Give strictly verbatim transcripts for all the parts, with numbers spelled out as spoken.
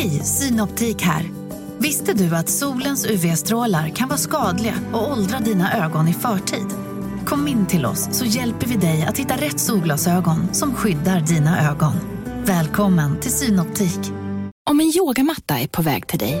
Hej, Synoptik här. Visste du att solens U V-strålar kan vara skadliga och åldra dina ögon i förtid? Kom in till oss så hjälper vi dig att hitta rätt solglasögon som skyddar dina ögon. Välkommen till Synoptik. Om en yogamatta är på väg till dig,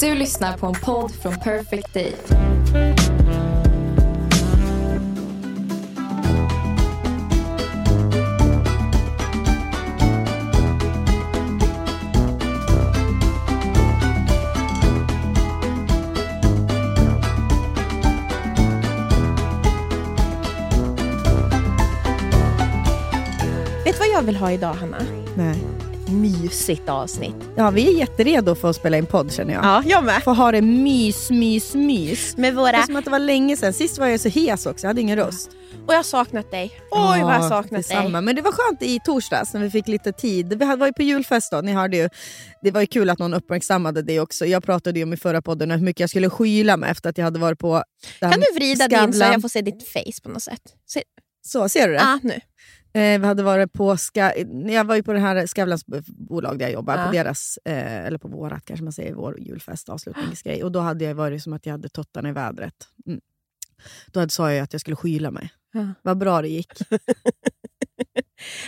Du lyssnar på en podd från Perfect Day. Vet du vad jag vill ha idag, Hanna? Nej. Mysigt avsnitt. Ja, vi är jätteredo för att spela in podd, känner jag. Ja, jag med. För att ha det mys, mys, mys. Med våra... Det är som att det var länge sedan. Sist var jag så hes också, jag hade ingen röst. Och jag har saknat dig. Oj, ja, vad jag har saknat dig. Samma. Men det var skönt i torsdags när vi fick lite tid. Vi var ju på julfest då, ni hörde ju. Det var ju kul att någon uppmärksammade det också. Jag pratade ju om i förra podden hur mycket jag skulle skyla mig efter att jag hade varit på... Kan du vrida Skavlan din så jag får se ditt face på något sätt? Se... Så, ser du det? Ja, ah, nu. Eh, vi hade varit på ska jag var ju på den här Skavlans bolag där jag jobbar, ja. På deras eh, eller på vårat kanske man säger, vår julfest avslutningsgrej, och då hade jag varit som att jag hade tottarna i vädret. Mm. Då hade, sa jag att jag skulle skyla mig. Ja. Vad bra det gick.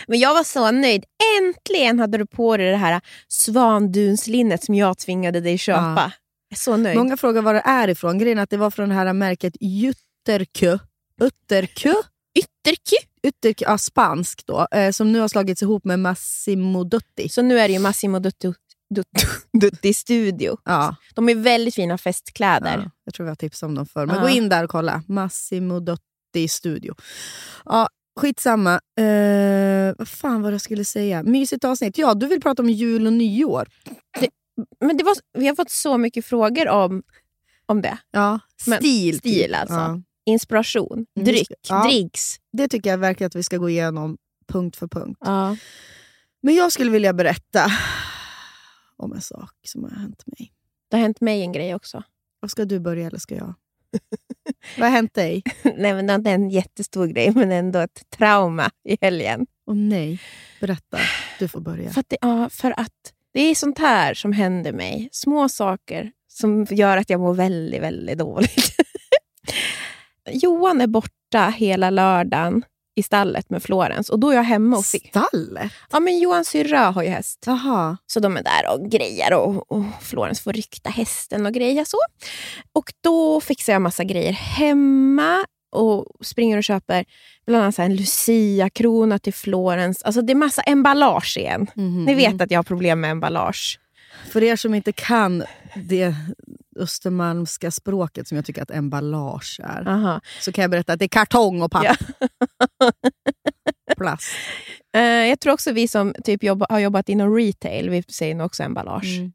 Men jag var så nöjd. Äntligen hade du på dig det här svandunslinnet som jag tvingade dig köpa. Ja. Jag är så nöjd. Många frågar var det är ifrån. Grejen att det var från det här märket Jutterkö. Jutterkö. Ytterkö? Ytterkö, ja, spansk då. Eh, som nu har slagits ihop med Massimo Dutti. Så nu är det ju Massimo Dutti, Dutti, Dutti Studio. Ja. De är väldigt fina festkläder. Ja, jag tror vi har tips om dem förr. Men ja. Gå in där och kolla. Massimo Dutti Studio. Ja, skitsamma. Eh, vad fan var det jag skulle säga? Mysigt avsnitt. Ja, du vill prata om jul och nyår. Det, men det var, vi har fått så mycket frågor om, om det. Ja, stil. Men, stil alltså. Ja. Inspiration, dryck, ja, dricks. Det tycker jag verkligen att vi ska gå igenom punkt för punkt. Ja. Men jag skulle vilja berätta om en sak som har hänt mig. Det har hänt mig en grej också. Och ska du börja eller ska jag? Vad har hänt dig? Nej, men det är inte en jättestor grej, men ändå ett trauma i helgen. Åh nej, berätta. Du får börja. För att det, ja, för att det är sånt här som händer mig. Små saker som gör att jag mår väldigt, väldigt dåligt. Johan är borta hela lördagen i stallet med Florens. Och då är jag hemma och fick... Stallet? Ja, men Johans syrra har ju häst. Aha. Så de är där och grejer. Och, och Florens får rykta hästen och grejer så. Och då fixar jag massa grejer hemma. Och springer och köper bland annat så här en Lucia-krona till Florens. Alltså det är massa emballage igen. Mm-hmm. Ni vet att jag har problem med emballage. För er som inte kan det... östermalmska språket som jag tycker att emballage är. Aha. Så kan jag berätta att det är kartong och papp. Ja. Plast. Uh, jag tror också vi som typ jobba, har jobbat inom retail, vi säger nog också emballage. Mm.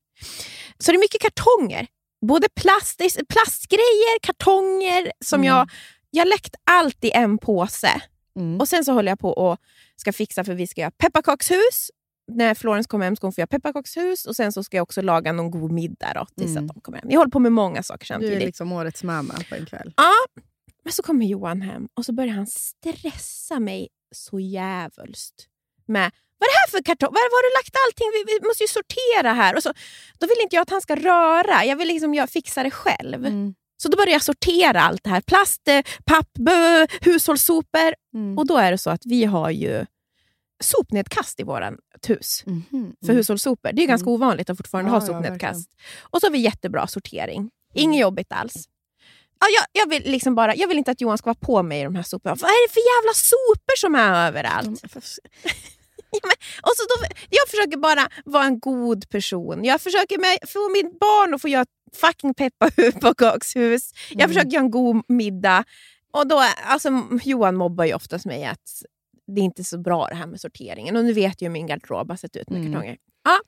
Så det är mycket kartonger. Både plast, plastgrejer, kartonger som mm. jag jag läckt allt i en påse. Mm. Och sen så håller jag på och ska fixa, för vi ska göra pepparkakshus. När Florence kommer hem ska hon få göra pepparkakshus. Och sen så ska jag också laga någon god middag då, tills mm. att de kommer hem. Jag håller på med många saker samtidigt. Du är liksom årets mamma på en kväll. Ja, men så kommer Johan hem. Och så börjar han stressa mig så jävulst. Med, vad är det här för kartong? Var har du lagt allting? Vi, vi måste ju sortera här. Och så, då vill inte jag att han ska röra. Jag vill liksom jag fixa det själv. Mm. Så då börjar jag sortera allt det här. Plast, papp, bö, hushållssopor. Mm. Och då är det så att vi har ju sopnedkast i våran hus. Mm, mm, för hushållssopor. Det är ju ganska mm. ovanligt att fortfarande ja, ha sopnedkast. Ja, och så har vi jättebra sortering. Inget jobbigt alls. Ja, jag, jag vill liksom bara, jag vill inte att Johan ska vara på mig i de här soporna. Vad är det för jävla sopor som är överallt? Mm. Ja, men, och så då, jag försöker bara vara en god person. Jag försöker med, få mitt barn att få göra fucking pepparkakshus. Jag mm. försöker göra en god middag. Och då, alltså Johan mobbar ju oftast mig att det är inte så bra det här med sorteringen. Och nu vet ju min garderob har sett ut med mm. kartonger. Ja,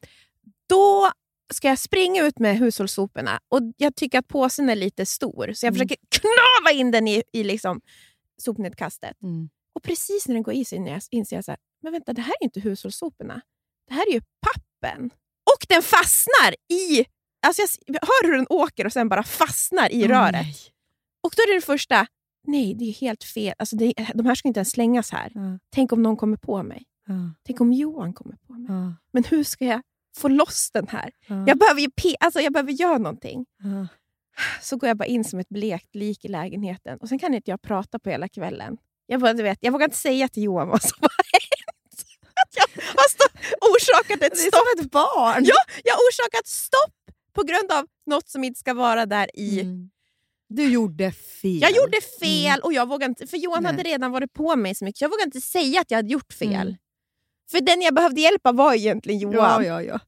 då ska jag springa ut med hushållssoporna. Och jag tycker att påsen är lite stor. Så jag försöker knava in den i, i liksom sopnedkastet. Mm. Och precis när den går i sig jag inser jag så här, men vänta, det här är inte hushållssoporna. Det här är ju pappen. Och den fastnar i, alltså jag hör hur den åker och sen bara fastnar i oh, röret. Nej. Och då är det, det första, nej det är helt fel. Alltså det, de här ska inte ens slängas här. Mm. Tänk om någon kommer på mig. Mm. Tänk om Johan kommer på mig. Mm. Men hur ska jag få loss den här? Mm. Jag behöver ju pe- alltså jag behöver göra någonting. Mm. Så går jag bara in som ett blekt lik i lägenheten. Och sen kan inte jag prata på hela kvällen. Jag, bara, du vet, jag vågar inte säga till Johan vad som har hänt. Att jag har stå- orsakat ett stopp. Det är som ett barn. Ja, jag har orsakat stopp på grund av något som inte ska vara där i. Mm. Du gjorde fel. Jag gjorde fel mm. och jag vågar inte. För Johan Nej. hade redan varit på mig så mycket. Jag vågar inte säga att jag hade gjort fel. Mm. För den jag behövde hjälpa var egentligen Johan. Ja, ja, ja.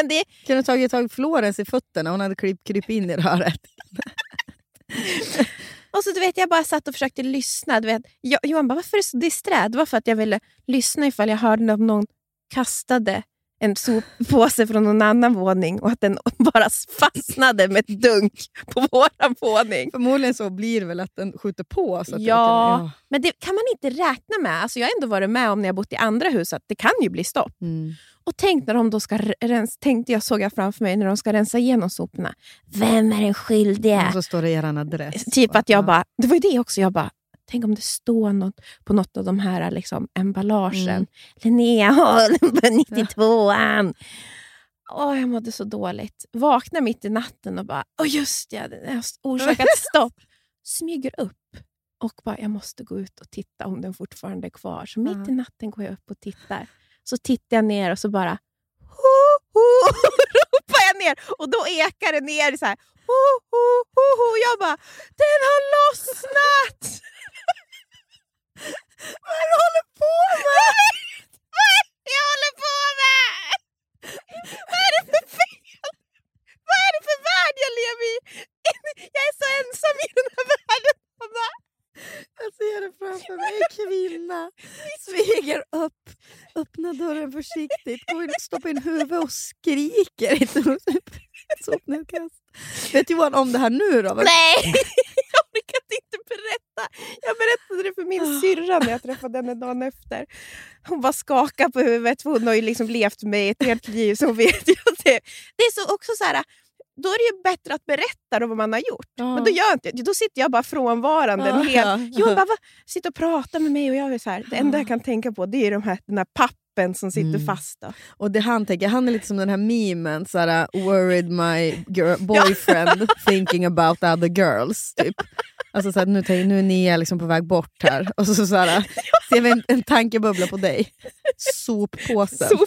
Men det... Kan du tagit tag Florens i fötterna? Hon hade kryp, kryp in i röret. Och så du vet, jag bara satt och försökte lyssna. Du vet, jag, Johan bara, varför är det så disträ? Det var för att jag ville lyssna ifall jag hörde om någon kastade en soppåse från någon annan våning. Och att den bara fastnade med ett dunk på våran våning. Förmodligen så blir det väl att den skjuter på. Så att ja, kan, ja, men det kan man inte räkna med. Alltså jag har ändå varit med om när jag bott i andra hus att det kan ju bli stopp. Mm. Och tänk när de då ska rensa, tänkte jag såg jag framför mig när de ska rensa igenom soporna. Vem är den skyldiga? Och så står det er adress. Typ att jag bara, det var ju det också, jag bara, tänk om det står något på något av de här liksom emballagen. Mm. Linnea Holm på nittiotvåan. Åh, oh, jag mådde så dåligt. Vaknar mitt i natten och bara, åh oh, just det, jag har orsakat stopp. Smyger upp. Och bara, jag måste gå ut och titta om den fortfarande är kvar. Så mitt i natten går jag upp och tittar. Så tittar jag ner och så bara ho, ho, ropar jag ner. Och då ekar det ner så här ho, ho, ho, ho. Jag bara, den har lossnat! Vad är det du håller på med? Vad är det jag håller på med? Vad är det för fel? Vad är det för värld jag lever i? Jag är så ensam i den här världen. Jag ser det framför mig, kvinna sviger upp, öppnar dörren försiktigt, går in, stoppar in huvudet och skriker i sopnedkast. Vet Johan om det här nu då? Nej, jag orkar inte berätta. Jag berättade det för min syrra när jag träffade henne dagen efter. Hon bara skakar på huvudet, hon har ju liksom levt med ett helt liv, så hon vet ju det. Det är så också så här. Då är det ju bättre att berätta om vad man har gjort. Ja. Men då gör jag inte. Då sitter jag bara frånvarande. Ja. Helt, jag bara, va? Sitter och pratar med mig och jag är så här. Det enda jag kan tänka på det är de här, den här pappen som sitter mm. fast. Då. Och det han tänker, han är lite som den här memen. Så här, worried my girl, boyfriend thinking about other girls. Typ. Alltså så här, nu, nu är ni liksom på väg bort här. Och så, så här, ser vi en, en tankebubbla på dig. Soppåsen. Soppåsen.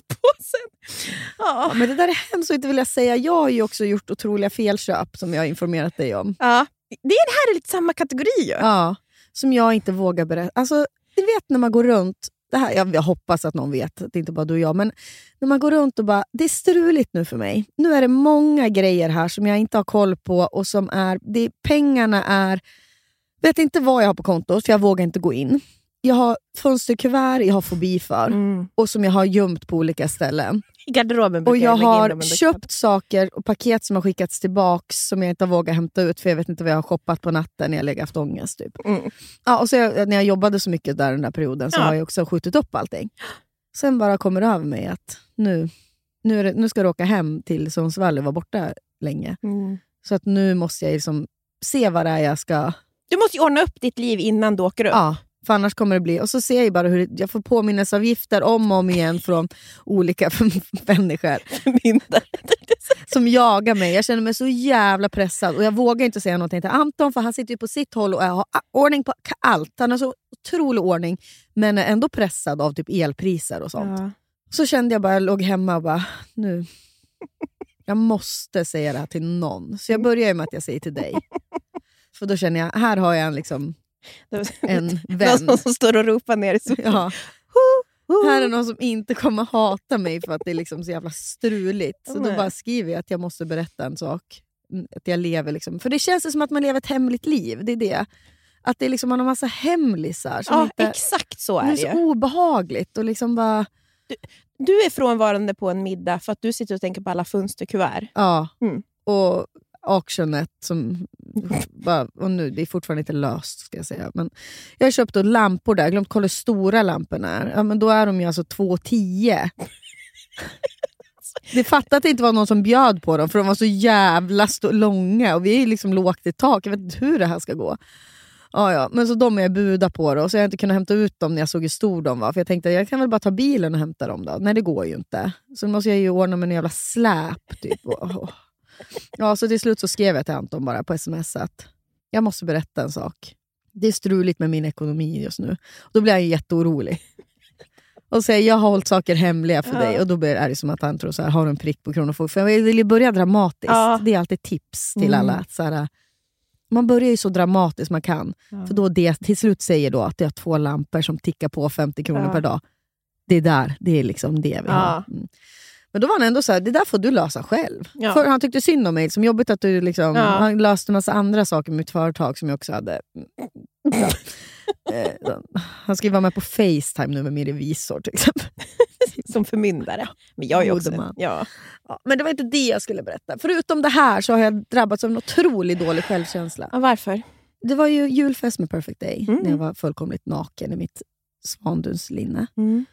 Ja. Ja, men det där är hemskt och inte vill jag säga. Jag har ju också gjort otroliga felköp som jag har informerat dig om. Ja, det är det här är lite samma kategori ju. Ja, som jag inte vågar berätta. Alltså, du vet när man går runt. Det här, jag, jag hoppas att någon vet, att det inte bara du och jag. Men när man går runt och bara, det är struligt nu för mig. Nu är det många grejer här som jag inte har koll på. Och som är, det, pengarna är... Vet inte vad jag har på kontot, för jag vågar inte gå in. Jag har fönsterkuvert, jag har fobi för. Mm. Och som jag har gömt på olika ställen. I garderoben. Och jag, jag har köpt saker och paket som har skickats tillbaks som jag inte vågar hämta ut. För jag vet inte vad jag har shoppat på natten när jag lägger haft ångest. Typ. Mm. Ja, och så jag, när jag jobbade så mycket där den där perioden så ja. har jag också skjutit upp allting. Sen bara kommer det över mig att nu, nu, är det, nu ska jag åka hem till Sundsvall och vara borta länge. Mm. Så att nu måste jag liksom se vad det är jag ska... Du måste ju ordna upp ditt liv innan du åker upp. Ja, för annars kommer det bli... Och så ser jag bara hur jag får påminnelsavgifter om och om igen från olika människor. Som jagar mig. Jag känner mig så jävla pressad. Och jag vågar inte säga någonting till Anton, för han sitter ju på sitt håll och jag har ordning på allt. Han har så otrolig ordning, men är ändå pressad av typ elpriser och sånt. Ja. Så kände jag bara, jag låg hemma och bara... Nu, jag måste säga det här till någon. Så jag börjar ju med att jag säger till dig. För då känner jag, här har jag en, liksom, en vän. Någon som står och ropar ner i solen. Ja. Här är någon som inte kommer hata mig för att det är liksom så jävla struligt. Så då bara skriver jag att jag måste berätta en sak. Att jag lever liksom. För det känns som att man lever ett hemligt liv. Det är det. Att det är liksom, man har massa hemlisar. Som ja, inte, exakt så är det. Det är så obehagligt. Och liksom bara, Du, du är frånvarande på en middag för att du sitter och tänker på alla fönsterkuvert. Ja, mm. och auctionet som bara, och nu, det är fortfarande lite löst ska jag säga. Men jag har köpt då lampor där, jag glömt kolla hur stora lamporna är. Ja, men då är de ju alltså två tio. Det fattar att det inte var någon som bjöd på dem, för de var så jävla st- långa. Och vi är ju liksom lågt i tak, jag vet inte hur det här ska gå. Ja, ja. Men så de är jag buda på då. Och så har jag inte kunnat hämta ut dem när jag såg hur stor de var. För jag tänkte, jag kan väl bara ta bilen och hämta dem då. Nej, det går ju inte. Så måste jag ju ordna med en jävla släp typ. Oh. Ja, så till slut så skrev jag till Anton bara på sms att jag måste berätta en sak. Det är struligt med min ekonomi just nu. Då blir jag ju jätteorolig. Och säger, jag har hållit saker hemliga för ja. dig. Och då är det som att han tror så här, har en prick på kronofog. För jag vill ju börja dramatiskt. Ja. Det är alltid tips till mm. alla att så här... Man börjar ju så dramatiskt man kan. Ja. För då det till slut säger då att jag har två lampor som tickar på femtio kronor ja. per dag. Det är där, det är liksom det vi ja. har. Mm. Men då var han ändå så här, det där får du lösa själv. Ja. För han tyckte synd om mig, som jobbigt att du liksom, ja. han löste en massa andra saker med mitt företag som jag också hade. Han ska ju vara med på FaceTime nu med min revisor till exempel. Som förmyndare. Men jag är också ja. ja. Men det var inte det jag skulle berätta. Förutom det här så har jag drabbats av en otroligt dålig självkänsla. Ja, varför? Det var ju julfest med Perfect Day. Mm. När jag var fullkomligt naken i mitt svandunslinne. Mm.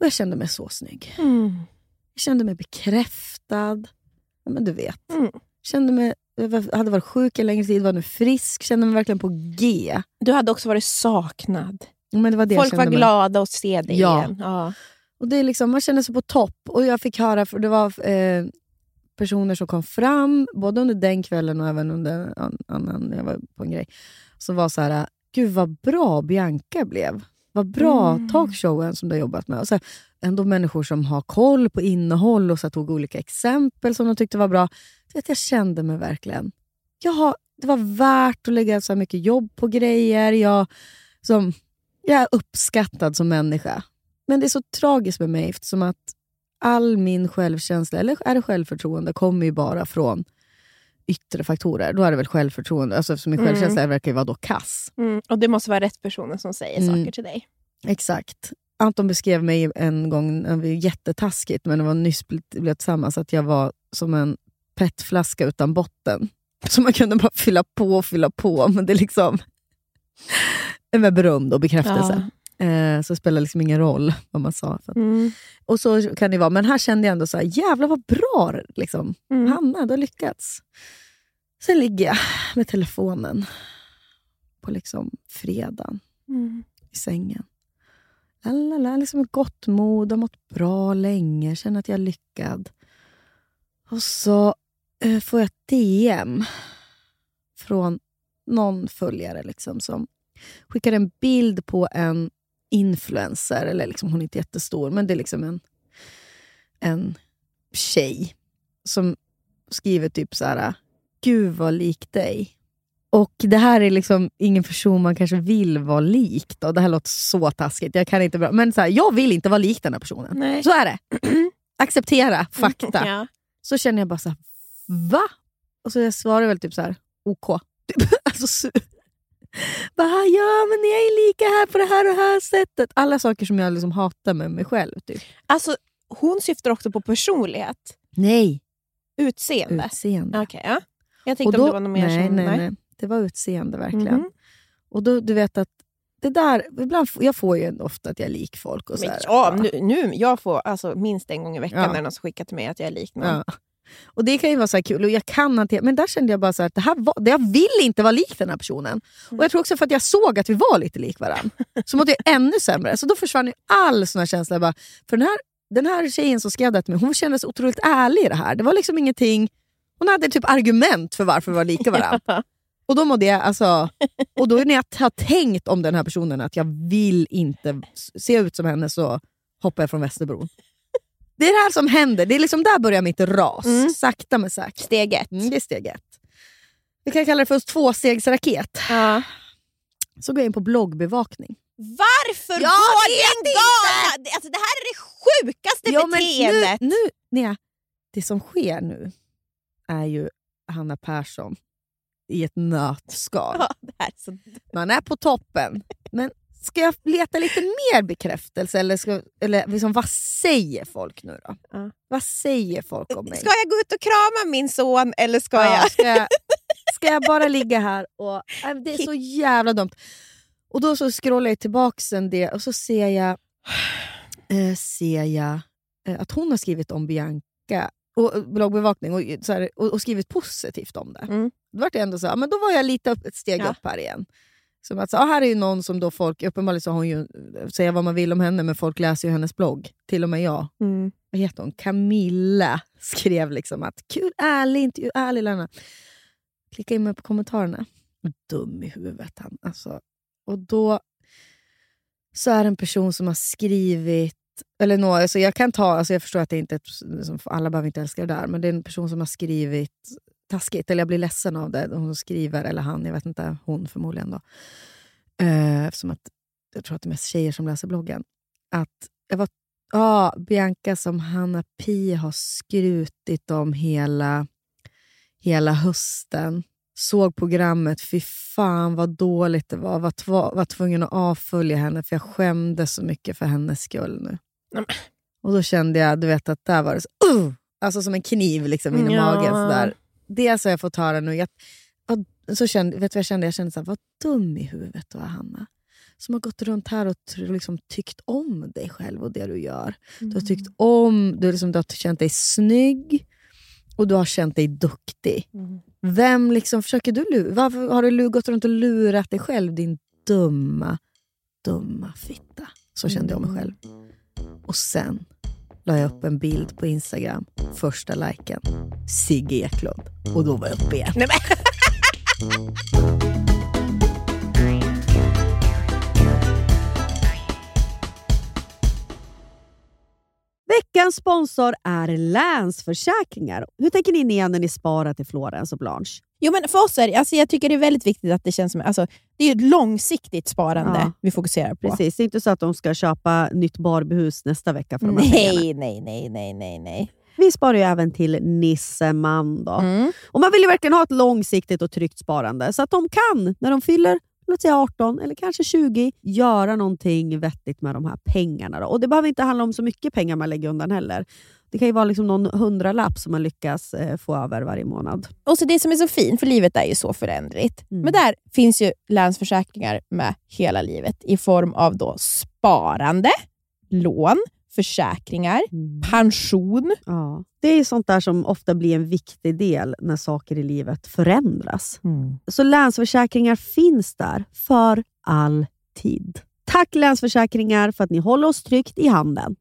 Och jag kände mig så snygg. Mm. Jag kände mig bekräftad. Ja, men du vet. Mm. Kände mig... Jag hade varit sjuk en längre tid, var nu frisk, kände mig verkligen på G. Du hade också varit saknad. Men det var det. Folk var mig. glada att se dig ja. igen. Ja. Och det är liksom, man känner sig på topp. Och jag fick höra, för det var eh, personer som kom fram, både under den kvällen och även under an, annan, jag var på en grej, som var så här, gud vad bra Bianca blev. Vad bra mm. talkshowen som du har jobbat med. Och så här, ändå människor som har koll på innehåll och så tog olika exempel som de tyckte var bra. Att jag kände mig verkligen. Jag har, det var värt att lägga så här mycket jobb på grejer. Jag, som, jag är uppskattad som människa. Men det är så tragiskt med mig eftersom att all min självkänsla, eller är det självförtroende, kommer ju bara från yttre faktorer. Då är det väl självförtroende. Alltså eftersom min mm. självkänsla verkar ju vara då kass. Mm. Och det måste vara rätt personer som säger mm. saker till dig. Exakt. Anton beskrev mig en gång, det var jättetaskigt, men det var nyss blev tillsammans att jag var som en petflaska utan botten. Så man kunde bara fylla på och fylla på. Men det är liksom med beröm och bekräftelse. Ja. Eh, så spelar liksom ingen roll vad man sa. För att, mm. och så kan det vara. Men här kände jag ändå så här, jävlar vad bra liksom. Mm. Hanna, du har lyckats. Sen ligger jag med telefonen på liksom fredagen mm. i sängen. Lalala, liksom ett gott mod, har mått bra länge. Känner att jag är lyckad. Och så eh, får jag ett D M från någon följare liksom, som skickar en bild på en influencer. Eller liksom, hon är inte jättestor, men det är liksom en, en tjej som skriver typ så här: gud vad lik dig. Och det här är liksom ingen person man kanske vill vara likt. Och det här låter så taskigt. Jag kan inte bra, men så här, jag vill inte vara lik den här personen. Nej. Så är det. Acceptera fakta. Ja. Så känner jag bara så här, va? Och så jag svarar väl typ så här, OK. Typ, alltså sur. Bara, ja men jag är lika här på det här och här sättet. Alla saker som jag liksom hatar med mig själv. Typ. Alltså, hon syftar också på personlighet. Nej. Utseende. Utseende. Okej, okay, ja. Jag tänkte då, om det var något mer. Nej, nej, nej. Det var utseende verkligen. Mm. Och då, du vet att det där, ibland, jag får ju ofta att jag är lik folk. Och så men här, ja, ja. Nu, nu, jag får alltså, minst en gång i veckan ja. när någon skickar till mig att jag är lik någon. Ja. Och det kan ju vara så här kul. Och jag kan hantera, men där kände jag bara så här, det här var, jag vill inte vara lik den här personen. Mm. Och jag tror också för att jag såg att vi var lite lik varandra. Så mådde jag ännu sämre. Så då försvann ju all sån här känsla. Bara, för den här, den här tjejen som skrev det till mig, hon kändes otroligt ärlig i det här. Det var liksom ingenting, hon hade typ argument för varför vi var lika varandra. Ja. Och då mådde jag, alltså, och då när jag har tänkt om den här personen att jag vill inte se ut som henne så hoppar jag från Västerbron. Det är det här som händer. Det är liksom där börjar mitt ras. Mm. Sakta men säkert. Steg ett. Mm, det är steg ett. Vi kan kalla det för oss tvåstegsraket. Ja. Så går jag in på bloggbevakning. Varför jag går det inte? Alltså det här är det sjukaste ja, beteendet. Men nu, nu, nej, det som sker nu är ju Hanna Persson i ett nötskal. Ja, det här är så... Man är på toppen. Men ska jag leta lite mer bekräftelse? Eller, ska, eller liksom, vad säger folk nu då? Uh. Vad säger folk om mig? Ska jag gå ut och krama min son? Eller ska ja, jag... Ska jag, ska jag bara ligga här? Och, det är så jävla dumt. Och då så scrollar jag tillbaka sen det. Och så ser jag... Eh, ser jag eh, att hon har skrivit om Bianca. Och, och bloggbevakning. Och, så här, och, och skrivit positivt om det. Mm. Då var det ändå så här, men då var jag lite upp, ett steg ja. upp här igen. Som att så, ah, här är ju någon som då folk, uppenbarligen så har hon ju, säger vad man vill om henne, men folk läser ju hennes blogg. Till och med jag. Mm. Vad heter hon? Camilla skrev liksom att, kul, ärlig intervju, ärlig lärna. Klicka in mig på kommentarerna. Dum i huvudet han. Alltså. Och då så är det en person som har skrivit, eller nå, alltså jag kan ta, alltså jag förstår att det inte är, liksom, alla behöver inte älska det där, men det är en person som har skrivit taskigt, eller jag blir ledsen av det, hon skriver, eller han, jag vet inte, hon förmodligen då, eh, eftersom att jag tror att det är mest tjejer som läser bloggen, att jag var, ja, ah, Bianca som Hanna Pi har skrutit om hela hela hösten, såg programmet, fy fan vad dåligt det var, var, tva, var tvungen att avfölja henne för jag skämde så mycket för hennes skull nu. Mm. Och då kände jag, du vet att där var det så, uh, alltså som en kniv liksom in i ja. magen sådär. Det så jag fått höra nu. Jag, så kände, vet du vad jag kände? Jag kände såhär, vad dum i huvudet du är, Hanna. Som har gått runt här och liksom tyckt om dig själv och det du gör. Mm. Du har tyckt om, du, liksom, du har känt dig snygg. Och du har känt dig duktig. Mm. Vem liksom försöker du lura? Varför har du gått runt och lurat dig själv? Din dumma, dumma fitta. Så kände jag mig själv. Och sen la jag upp en bild på Instagram. Första liken. Sigge Eklund. Och då var jag uppe igen. Nej, men. Veckans sponsor är Länsförsäkringar. Hur tänker ni ner när ni sparar till Florens och Blanche? Jo, men för oss är, alltså jag tycker det är väldigt viktigt att det känns som, alltså det är ju ett långsiktigt sparande ja. vi fokuserar på. Precis, det är inte så att de ska köpa nytt Barbiehus nästa vecka för de här nej, nej, nej, nej, nej, nej. Vi sparar ju även till Nisseman då. Mm. Och man vill ju verkligen ha ett långsiktigt och tryggt sparande så att de kan, när de fyller låt säga arton eller kanske tjugo, göra någonting vettigt med de här pengarna då. Och det behöver inte handla om så mycket pengar man lägger undan heller. Det kan ju vara liksom någon hundralapp som man lyckas eh, få över varje månad. Och så det som är så fint, för livet är ju så förändligt. Mm. Men där finns ju Länsförsäkringar med hela livet i form av då sparande, lån, försäkringar, mm. pension. Ja. Det är sånt där som ofta blir en viktig del när saker i livet förändras. Mm. Så Länsförsäkringar finns där för alltid. Tack Länsförsäkringar för att ni håller oss tryggt i handen.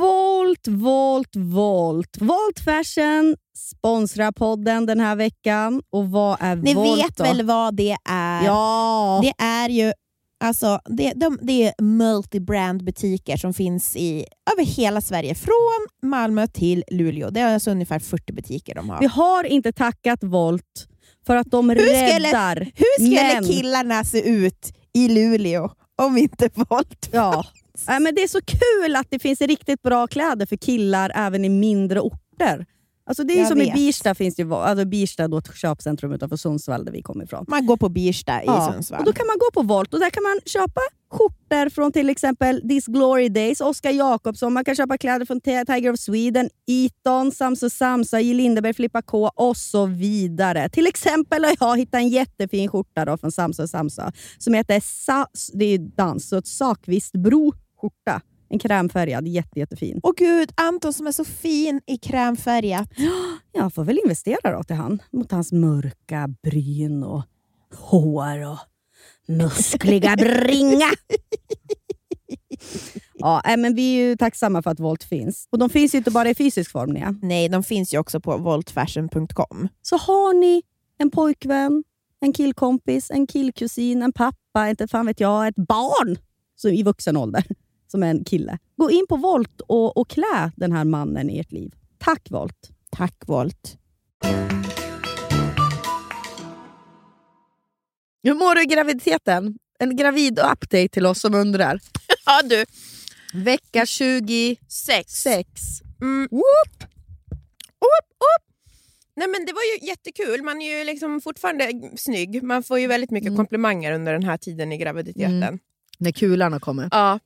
Volt, Volt, Volt. Volt Fashion sponsrar podden den här veckan. Och vad är Volt? Ni vet då? Väl vad det är? Ja! Det är ju... Alltså, det, de, det är multibrand-butiker som finns i över hela Sverige. Från Malmö till Luleå. Det är alltså ungefär fyrtio butiker de har. Vi har inte tackat Volt för att de hur räddar skulle, hur skulle men... killarna se ut i Luleå om inte Volt? Ja. ja, men det är så kul att det finns riktigt bra kläder för killar även i mindre orter. Alltså det är jag som vet. I Birsta finns det, alltså Birsta då ett köpcentrum utanför Sundsvall där vi kommer ifrån. Man går på Birsta i ja. Sundsvall. Och då kan man gå på Volt och där kan man köpa skjortor från till exempel This Glory Days, Oskar Jakobsson. Man kan köpa kläder från Tiger of Sweden, Eaton, Samsa, Samsa, Gilles Lindeberg, Filippa K och så vidare. Till exempel har jag hittat en jättefin skjorta då från Samsa, Samsa som heter Sa- det är dans, så ett sakvistbro skjorta. En krämfärgad, jätte, jättefin. Åh gud, Anton som är så fin i krämfärgat. Jag får väl investera då till han. Mot hans mörka bryn och hår och muskliga bringa. Ja, men vi är ju tacksamma för att Volt finns. Och de finns ju inte bara i fysisk form, nej. Nej, de finns ju också på volt fashion punkt com. Så har ni en pojkvän, en killkompis, en killkusin, en pappa, inte fan vet jag, ett barn som i vuxen ålder. Som en kille. Gå in på Volt och, och klä den här mannen i ert liv. Tack Volt. Tack Volt. Hur mår du i graviditeten? En gravid update till oss som undrar. Ja du. Vecka tjugosex. Mm. Upp, upp. Nej men det var ju jättekul. Man är ju liksom fortfarande snygg. Man får ju väldigt mycket mm. komplimanger under den här tiden i graviditeten. Mm. När kularna kommer. Ja.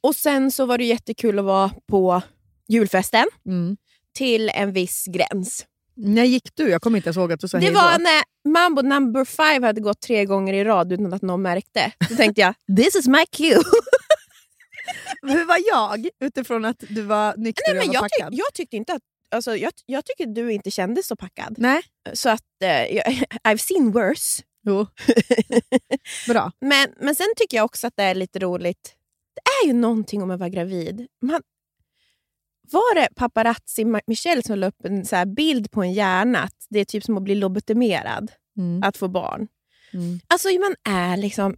Och sen så var det jättekul att vara på julfesten. Mm. Till en viss gräns. När gick du? Jag kommer inte ihåg att du sa hejdå. Det var när Mambo number five hade gått tre gånger i rad utan att någon märkte. Då tänkte jag, this is my cue. Hur var jag? Utifrån att du var nykter. Nej, men jag, ty- jag tyckte inte att alltså, jag, jag tycker du inte kändes så packad. Nej. Så att uh, I've seen worse. Jo. Bra. Men, men sen tycker jag också att det är lite roligt. Det är ju någonting om man var gravid. Man, var det paparazzi Michelle som la upp en så här bild på en hjärna att det är typ som att bli lobotomerad. Mm. Att få barn. Mm. Alltså man är liksom...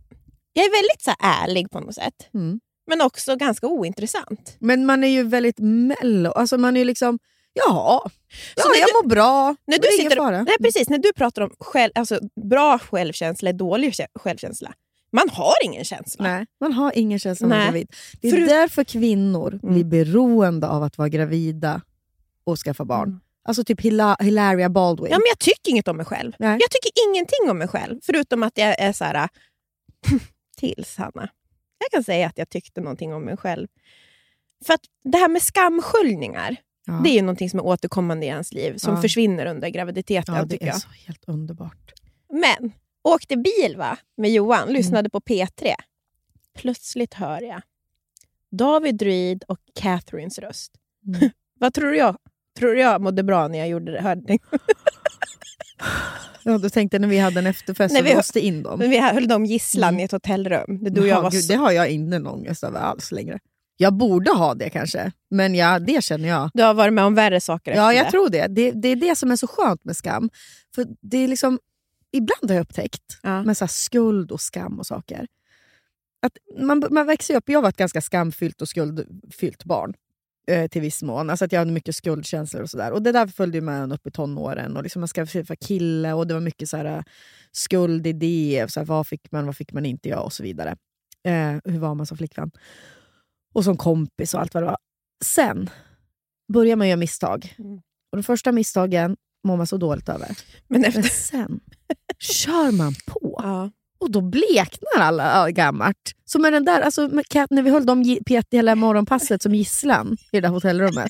Jag är väldigt så här ärlig på något sätt. Mm. Men också ganska ointressant. Men man är ju väldigt mello. Alltså man är ju liksom... Jaha, ja, så när jag du, mår bra. När du sitter, nej, precis, när du pratar om själv, alltså, bra självkänsla, dålig självkänsla. Man har ingen känsla. Nej, man har ingen känsla när man är gravid. Det är Förut- därför kvinnor mm. blir beroende av att vara gravida och skaffa barn. Mm. Alltså typ Hila- Hilaria Baldwin. Ja, men jag tycker inget om mig själv. Nej. Jag tycker ingenting om mig själv. Förutom att jag är så här... tills, Hanna. Jag kan säga att jag tyckte någonting om mig själv. För att det här med skamsköljningar... Ja. Det är ju någonting som är återkommande i hans liv. Som ja. försvinner under graviditeten. Ja, det tycker är jag. Så helt underbart. Men, åkte bil va? Med Johan, lyssnade mm. på P tre. Plötsligt hör jag David Druid och Catherines röst. Mm. Vad tror jag? Tror jag mådde bra när jag gjorde det här? Ja, du tänkte när vi hade en efterfest så vi måste in dem. Vi höll dem gisslan mm. i ett hotellrum. Det, du och jag var Gud, så... det har jag inte någon ångest över alls längre. Jag borde ha det kanske, men ja, det känner jag. Du har varit med om värre saker efter. Ja, jag det. tror det. det. Det är det som är så skönt med skam. För det är liksom, ibland har jag upptäckt ja. med så här skuld och skam och saker. Att man, man växer upp, jag var ett ganska skamfyllt och skuldfyllt barn eh, till viss mån. Alltså att jag hade mycket skuldkänslor och sådär. Och det där följde ju med en upp i tonåren. Och liksom man ska för kille och det var mycket så här skuld i det. Så här, vad fick man, vad fick man inte göra och så vidare. Eh, hur var man som flickvän? Och som kompis och allt vad det var. Sen börjar man göra misstag. Mm. Och de första misstagen mår man så dåligt över. Men, efter... Men sen kör man på. Ja. Och då bleknar alla gammalt. Som är den där, alltså när vi höll dem pet hela morgonpasset som gisslan i det där hotellrummet.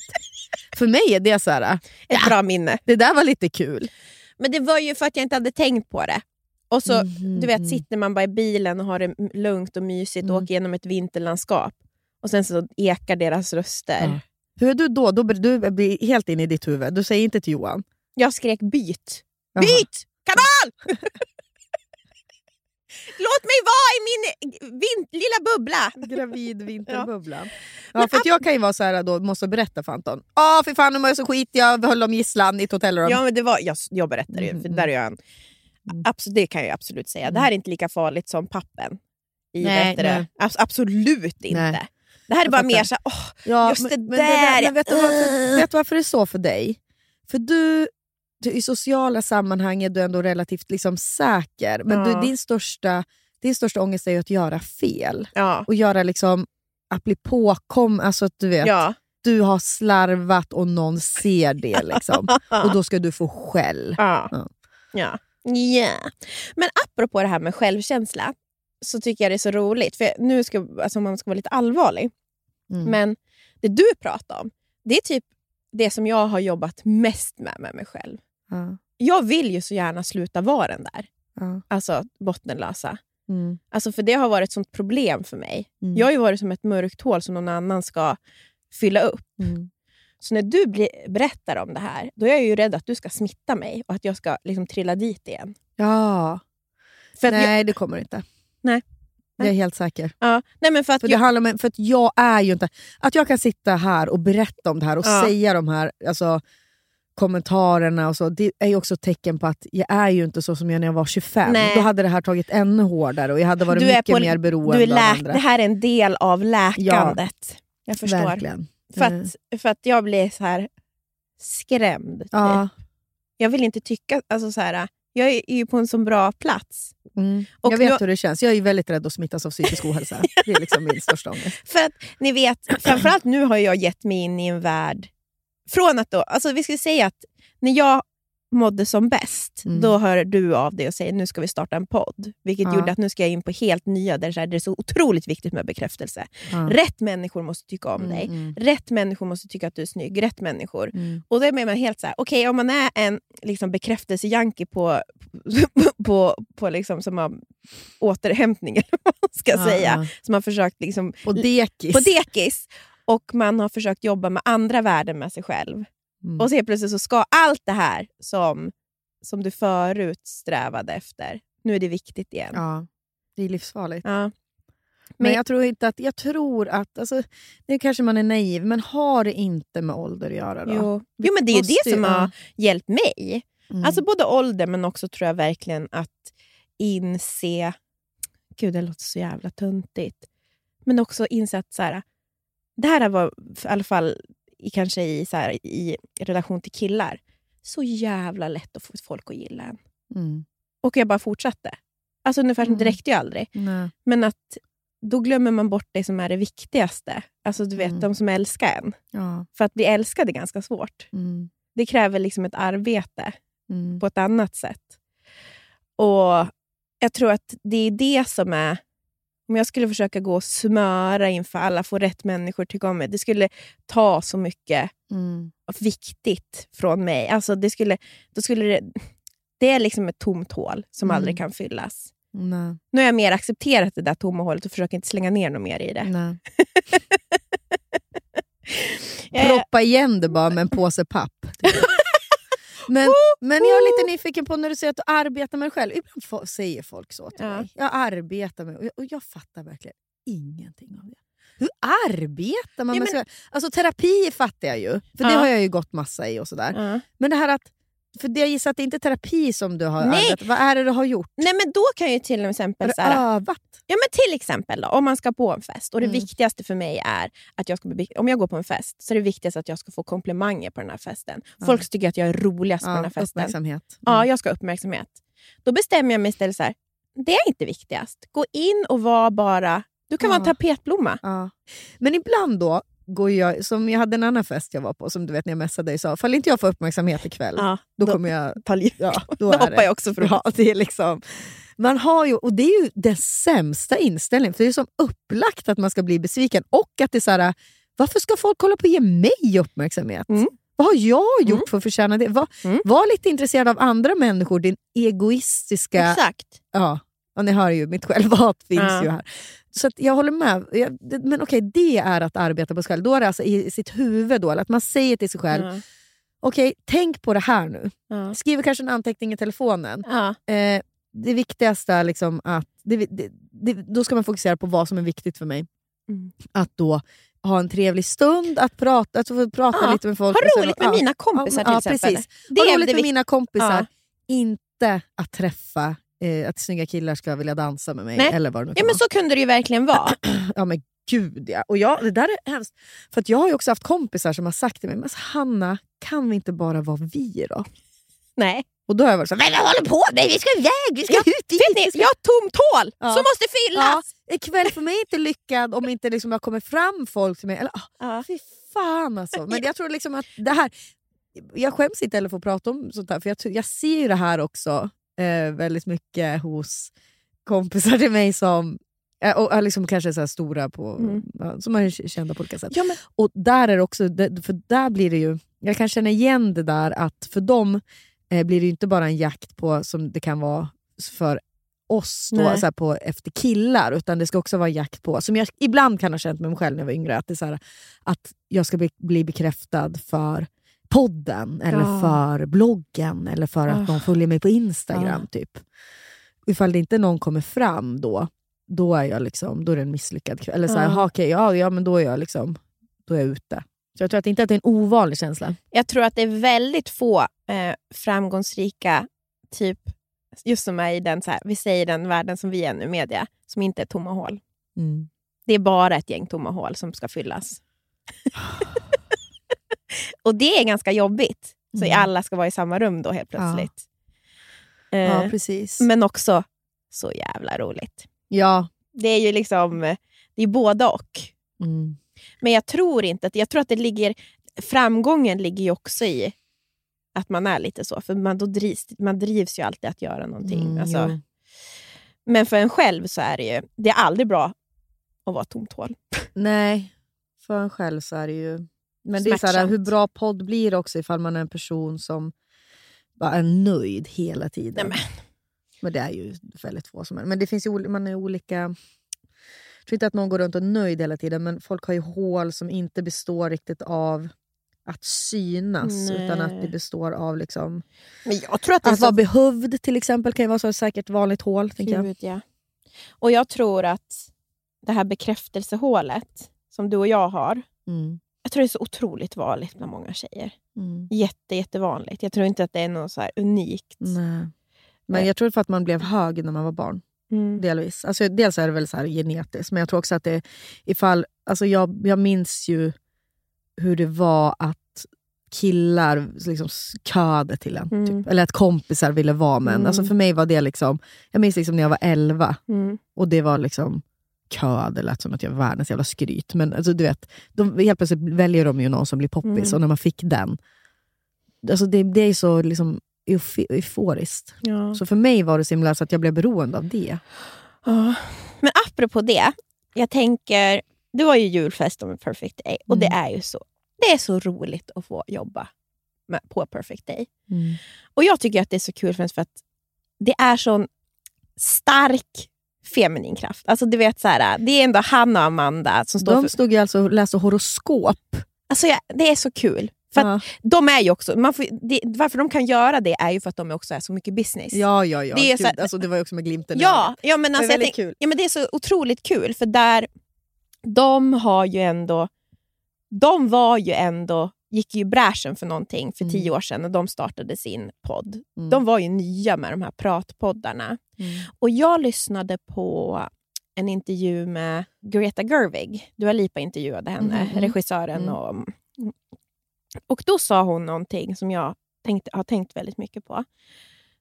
För mig är det så här. Ett ja, bra minne. Det där var lite kul. Men det var ju för att jag inte hade tänkt på det. Och så, mm. du vet, sitter man bara i bilen och har det lugnt och mysigt och mm. åker genom ett vinterlandskap. Och sen så ekar deras röster. Ja. Hur är du då? Då du blir helt in i ditt huvud. Du säger inte till Johan. Jag skrek byt. Jaha. Byt! Kanal! Låt mig vara i min vint- lilla bubbla. Gravid vinterbubbla. Ja. Ja, för att jag kan ju vara så här då, måste berätta för Anton. Ja, för fan, nu mår jag så skit. Jag höll om gisslan i ett hotellrum. Ja, men det var, jag, jag berättade ju. För där är jag en, absolut, det kan jag absolut säga. Det här är inte lika farligt som pappen. I nej, nej. Abs- absolut inte. Nej. Det här är bara mer så här, åh, ja, just men, det där. Men det där men vet, du varför, vet du varför det är så för dig? För du, du i sociala sammanhang är du ändå relativt liksom säker. Men ja. du, din, största, din största ångest är ju att göra fel. Ja. Och göra liksom, att bli påkom, alltså att du vet, ja. du har slarvat och någon ser det liksom. Och då ska du få skäll. Ja. Ja. Ja. Yeah. Men apropå det här med självkänsla. Så tycker jag det är så roligt. För nu ska alltså man ska vara lite allvarlig. Mm. Men det du pratar om. Det är typ det som jag har jobbat mest med med mig själv. Mm. Jag vill ju så gärna sluta vara den där. Mm. Alltså bottenlösa. Mm. Alltså för det har varit ett sånt problem för mig. Mm. Jag har ju varit som ett mörkt hål som någon annan ska fylla upp. Mm. Så när du blir, berättar om det här. Då är jag ju rädd att du ska smitta mig. Och att jag ska liksom trilla dit igen. Ja. För nej jag, det kommer inte. Nej. Nej. Jag är helt säker. Ja. Nej, men för att för det jag... handlar om, för att jag är ju inte att jag kan sitta här och berätta om det här och ja. säga de här alltså, kommentarerna och så. Det är ju också tecken på att jag är ju inte så som jag när jag var tjugofem. Nej. Då hade det här tagit ännu hårdare och jag hade varit du mycket på, mer beroende du är lä- av andra. Det här är en del av läkandet. Ja. Jag förstår. Verkligen. För att, mm. för att jag blir så här skrämd. Ja. Jag vill inte tycka alltså så här. Jag är ju på en så bra plats. Mm. Och jag vet då, hur det känns. Jag är ju väldigt rädd att smittas av psykisk ohälsa. Det är liksom min största ångest. För att ni vet, framförallt nu har jag gett mig in i en värld. Från att då, alltså vi skulle säga att när jag mådde som bäst, mm. då hör du av dig och säger nu ska vi starta en podd. Vilket ja. gjorde att nu ska jag in på helt nya, där det är så otroligt viktigt med bekräftelse. Ja. Rätt människor måste tycka om mm, dig. Mm. Rätt människor måste tycka att du är snygg. Rätt människor. Mm. Och då är man helt så här, okej okay, om man är en liksom, bekräftelse-junkie på, på, på liksom, som har återhämtning eller vad man ska ja, säga. Ja. Som har försökt liksom, på dekis. På dekis. Och man har försökt jobba med andra värden med sig själv. Mm. Och så plötsligt så ska allt det här som, som du förut strävade efter, nu är det viktigt igen. Ja, det är livsfarligt. Ja. Men, men jag tror inte att, jag tror att, alltså, nu kanske man är naiv, men har det inte med ålder att göra då? Jo, jo men det är ju det som har hjälpt mig. Mm. Alltså både ålder, men också tror jag verkligen att inse, gud det låter så jävla tuntigt. Men också inse att så här, det här var i alla fall i, kanske i, så här, i relation till killar så jävla lätt att få folk att gilla en. Mm. Och jag bara fortsatte. Alltså ungefär som mm. direkt jag aldrig. Nej. Men att då glömmer man bort det som är det viktigaste. Alltså du vet, mm. de som älskar en. Ja. För att bli älskad är ganska svårt. Mm. Det kräver liksom ett arbete mm. på ett annat sätt. Och jag tror att det är det som är, om jag skulle försöka gå och smöra inför alla, få rätt människor tycka om mig. Det skulle ta så mycket mm. viktigt från mig. Alltså det skulle, då skulle det, det är liksom ett tomt hål som mm. aldrig kan fyllas. Nej. Nu har jag mer accepterat det där tomma hålet och försöker inte slänga ner något mer i det. Nej. Proppa igen det bara med en påse papp. Men, men jag är lite nyfiken på när du säger att du arbetar med dig själv. Ibland f- säger folk så till ja. mig. Jag arbetar med och jag, och jag fattar verkligen ingenting av det. Hur arbetar man ja, med sig men... Alltså terapi fattar jag ju. För ja. det har jag ju gått massa i och sådär. Ja. Men det här att, för det jag gissar att det är inte terapi som du har Nej. arbetat. Vad är det du har gjort? Nej men då kan jag ju till exempel så här, övat? Ja men till exempel då, om man ska på en fest. Och det mm. viktigaste för mig är att jag ska, om jag går på en fest så är det viktigast att jag ska få komplimanger på den här festen. Mm. Folk tycker att jag är roligast ja, på den här festen. Uppmärksamhet. Mm. Ja, jag ska ha uppmärksamhet. Då bestämmer jag mig istället så här, det är inte viktigast. Gå in och var bara, du kan ja. vara en tapetblomma. Ja. Men ibland då går jag, som jag hade en annan fest jag var på, som du vet när jag mässade dig och sa, fall inte jag får uppmärksamhet ikväll, ja, då, då kommer jag ta liv. Ja, då, då är hoppar det. Jag också från. Ja, det är liksom, man har ju, och det är ju den sämsta inställningen, för det är som upplagt att man ska bli besviken och att det är så här, varför ska folk kolla på att ge mig uppmärksamhet? Mm. Vad har jag gjort mm. för att förtjäna det? Var, mm. var lite intresserad av andra människor, din egoistiska... Exakt. Ja, och ni hör ju, mitt självhat finns ja. ju här. Så att jag håller med. Men okej, det är att arbeta på sig själv. Då är det alltså i sitt huvud då. Att man säger till sig själv. Mm. Okej, tänk på det här nu. Mm. Skriv kanske en anteckning i telefonen. Mm. Eh, det viktigaste är liksom att... Det, det, det, då ska man fokusera på vad som är viktigt för mig. Mm. Att då ha en trevlig stund. Att prata, att få prata mm. lite med folk. Ha roligt med ja. mina kompisar till ja, exempel. Precis. Det ha roligt det med vi... mina kompisar. Mm. Inte att träffa... att snygga killar ska vilja dansa med mig. Nej. Eller vad det nu kan ja, men så kunde det ju verkligen vara. Ja men gud ja. Och jag, det där är hemskt. För att jag har ju också haft kompisar som har sagt till mig, men Hanna, kan vi inte bara vara vi då? Nej. Och då har jag varit så, men vad håller på med? Vi ska iväg, vi ska ja, ut dit. Ni, jag har ett tomt hål ja. som måste fyllas. Ja. Ikväll för mig är inte lyckad om inte liksom jag kommer fram folk till mig. Eller, ja. Fy fan alltså. Men jag tror liksom att det här, jag skäms inte heller för att prata om sånt här. För jag, jag ser ju det här också. Eh, väldigt mycket hos kompisar till mig som eh, och liksom kanske så här stora på mm. ja, som man känner på olika sätt ja, men... och där är det också, för där blir det ju, jag kan känna igen det där att för dem eh, blir det ju inte bara en jakt på, som det kan vara för oss då, så här på, efter killar, utan det ska också vara jakt på, som jag ibland kan ha känt med mig själv när jag var yngre, att det är så här, att jag ska bli, bli bekräftad för podden eller ja. för bloggen eller för att ja. de följer mig på Instagram ja. typ. Ifall det inte någon kommer fram då, då är jag liksom, då är det en misslyckad kväll. Eller så här, ja. okej, ja, ja men då är jag liksom, då är jag ute. Så jag tror att det inte att det är en ovanlig känsla. Jag tror att det är väldigt få eh, framgångsrika typ, just som är i den så här, vi säger den världen som vi är nu, media, som inte är tomma hål. Mm. Det är bara ett gäng tomma hål som ska fyllas. Och det är ganska jobbigt. Så mm. alla ska vara i samma rum då helt plötsligt. Ja. Eh, ja, precis. Men också så jävla roligt. Ja. Det är ju liksom, det är både och. Mm. Men jag tror inte att, jag tror att det ligger, framgången ligger ju också i att man är lite så. För man, då drivs, man drivs ju alltid att göra någonting. Mm, alltså. Ja. Men för en själv så är det ju, det är aldrig bra att vara tomt hål. Nej, för en själv så är det ju. Men det är så här, hur bra podd blir också ifall man är en person som bara är nöjd hela tiden. Nej, men. men det är ju väldigt få som är. Men det finns ju, man är olika. Jag tror inte att någon går runt och är nöjd hela tiden, men folk har ju hål som inte består riktigt av att synas. Nej. Utan att det består av liksom, men jag tror att, att så... vara behövd till exempel kan ju vara så säkert vanligt hål, tänker jag. Ja. Och jag tror att det här bekräftelsehålet som du och jag har, mm. jag tror det är så otroligt vanligt bland många tjejer. Mm. Jätte, jättevanligt. Jag tror inte att det är något så här unikt. Nej. Men jag tror för att man blev hög när man var barn. Mm. Delvis. Alltså, dels är det väl så här genetiskt, men jag tror också att det ifall, alltså jag, jag minns ju hur det var att killar liksom köade till en, mm. typ. Eller att kompisar ville vara med en. Mm. Alltså för mig var det liksom, jag minns liksom när jag var elva, mm. och det var liksom kö, det lät som att jag var världens jävla skryt, men alltså du vet, de, helt plötsligt väljer de ju någon som blir poppis, mm. och när man fick den, alltså det, det är så liksom euforiskt. Ja. Så för mig var det så himla så att jag blev beroende av det. Ja. Men apropå det, jag tänker, det var ju julfest om Perfect Day, och mm. det är ju så, det är så roligt att få jobba med, på Perfect Day. Mm. Och jag tycker att det är så kul för att det är sån stark feminin kraft. Alltså du vet så här, det är ändå Hanna och Amanda som står. De stod ju alltså och läste horoskop. Alltså ja, det är så kul. För ja. Att de är ju också, man får, det, varför de kan göra det är ju för att de också är så mycket business. Ja, ja, ja. Det, är så här, alltså, det var ju också med glimten. Ja, ja, men alltså, det är väldigt tänk, kul. Ja, men det är så otroligt kul. För där, de har ju ändå, de var ju ändå, gick ju bräschen för någonting för mm. tio år sedan när de startade sin podd. Mm. De var ju nya med de här pratpoddarna. Mm. Och jag lyssnade på en intervju med Greta Gerwig. Du har Lipa intervjuade henne, mm. regissören. Mm. Och, och då sa hon någonting som jag tänkte, har tänkt väldigt mycket på.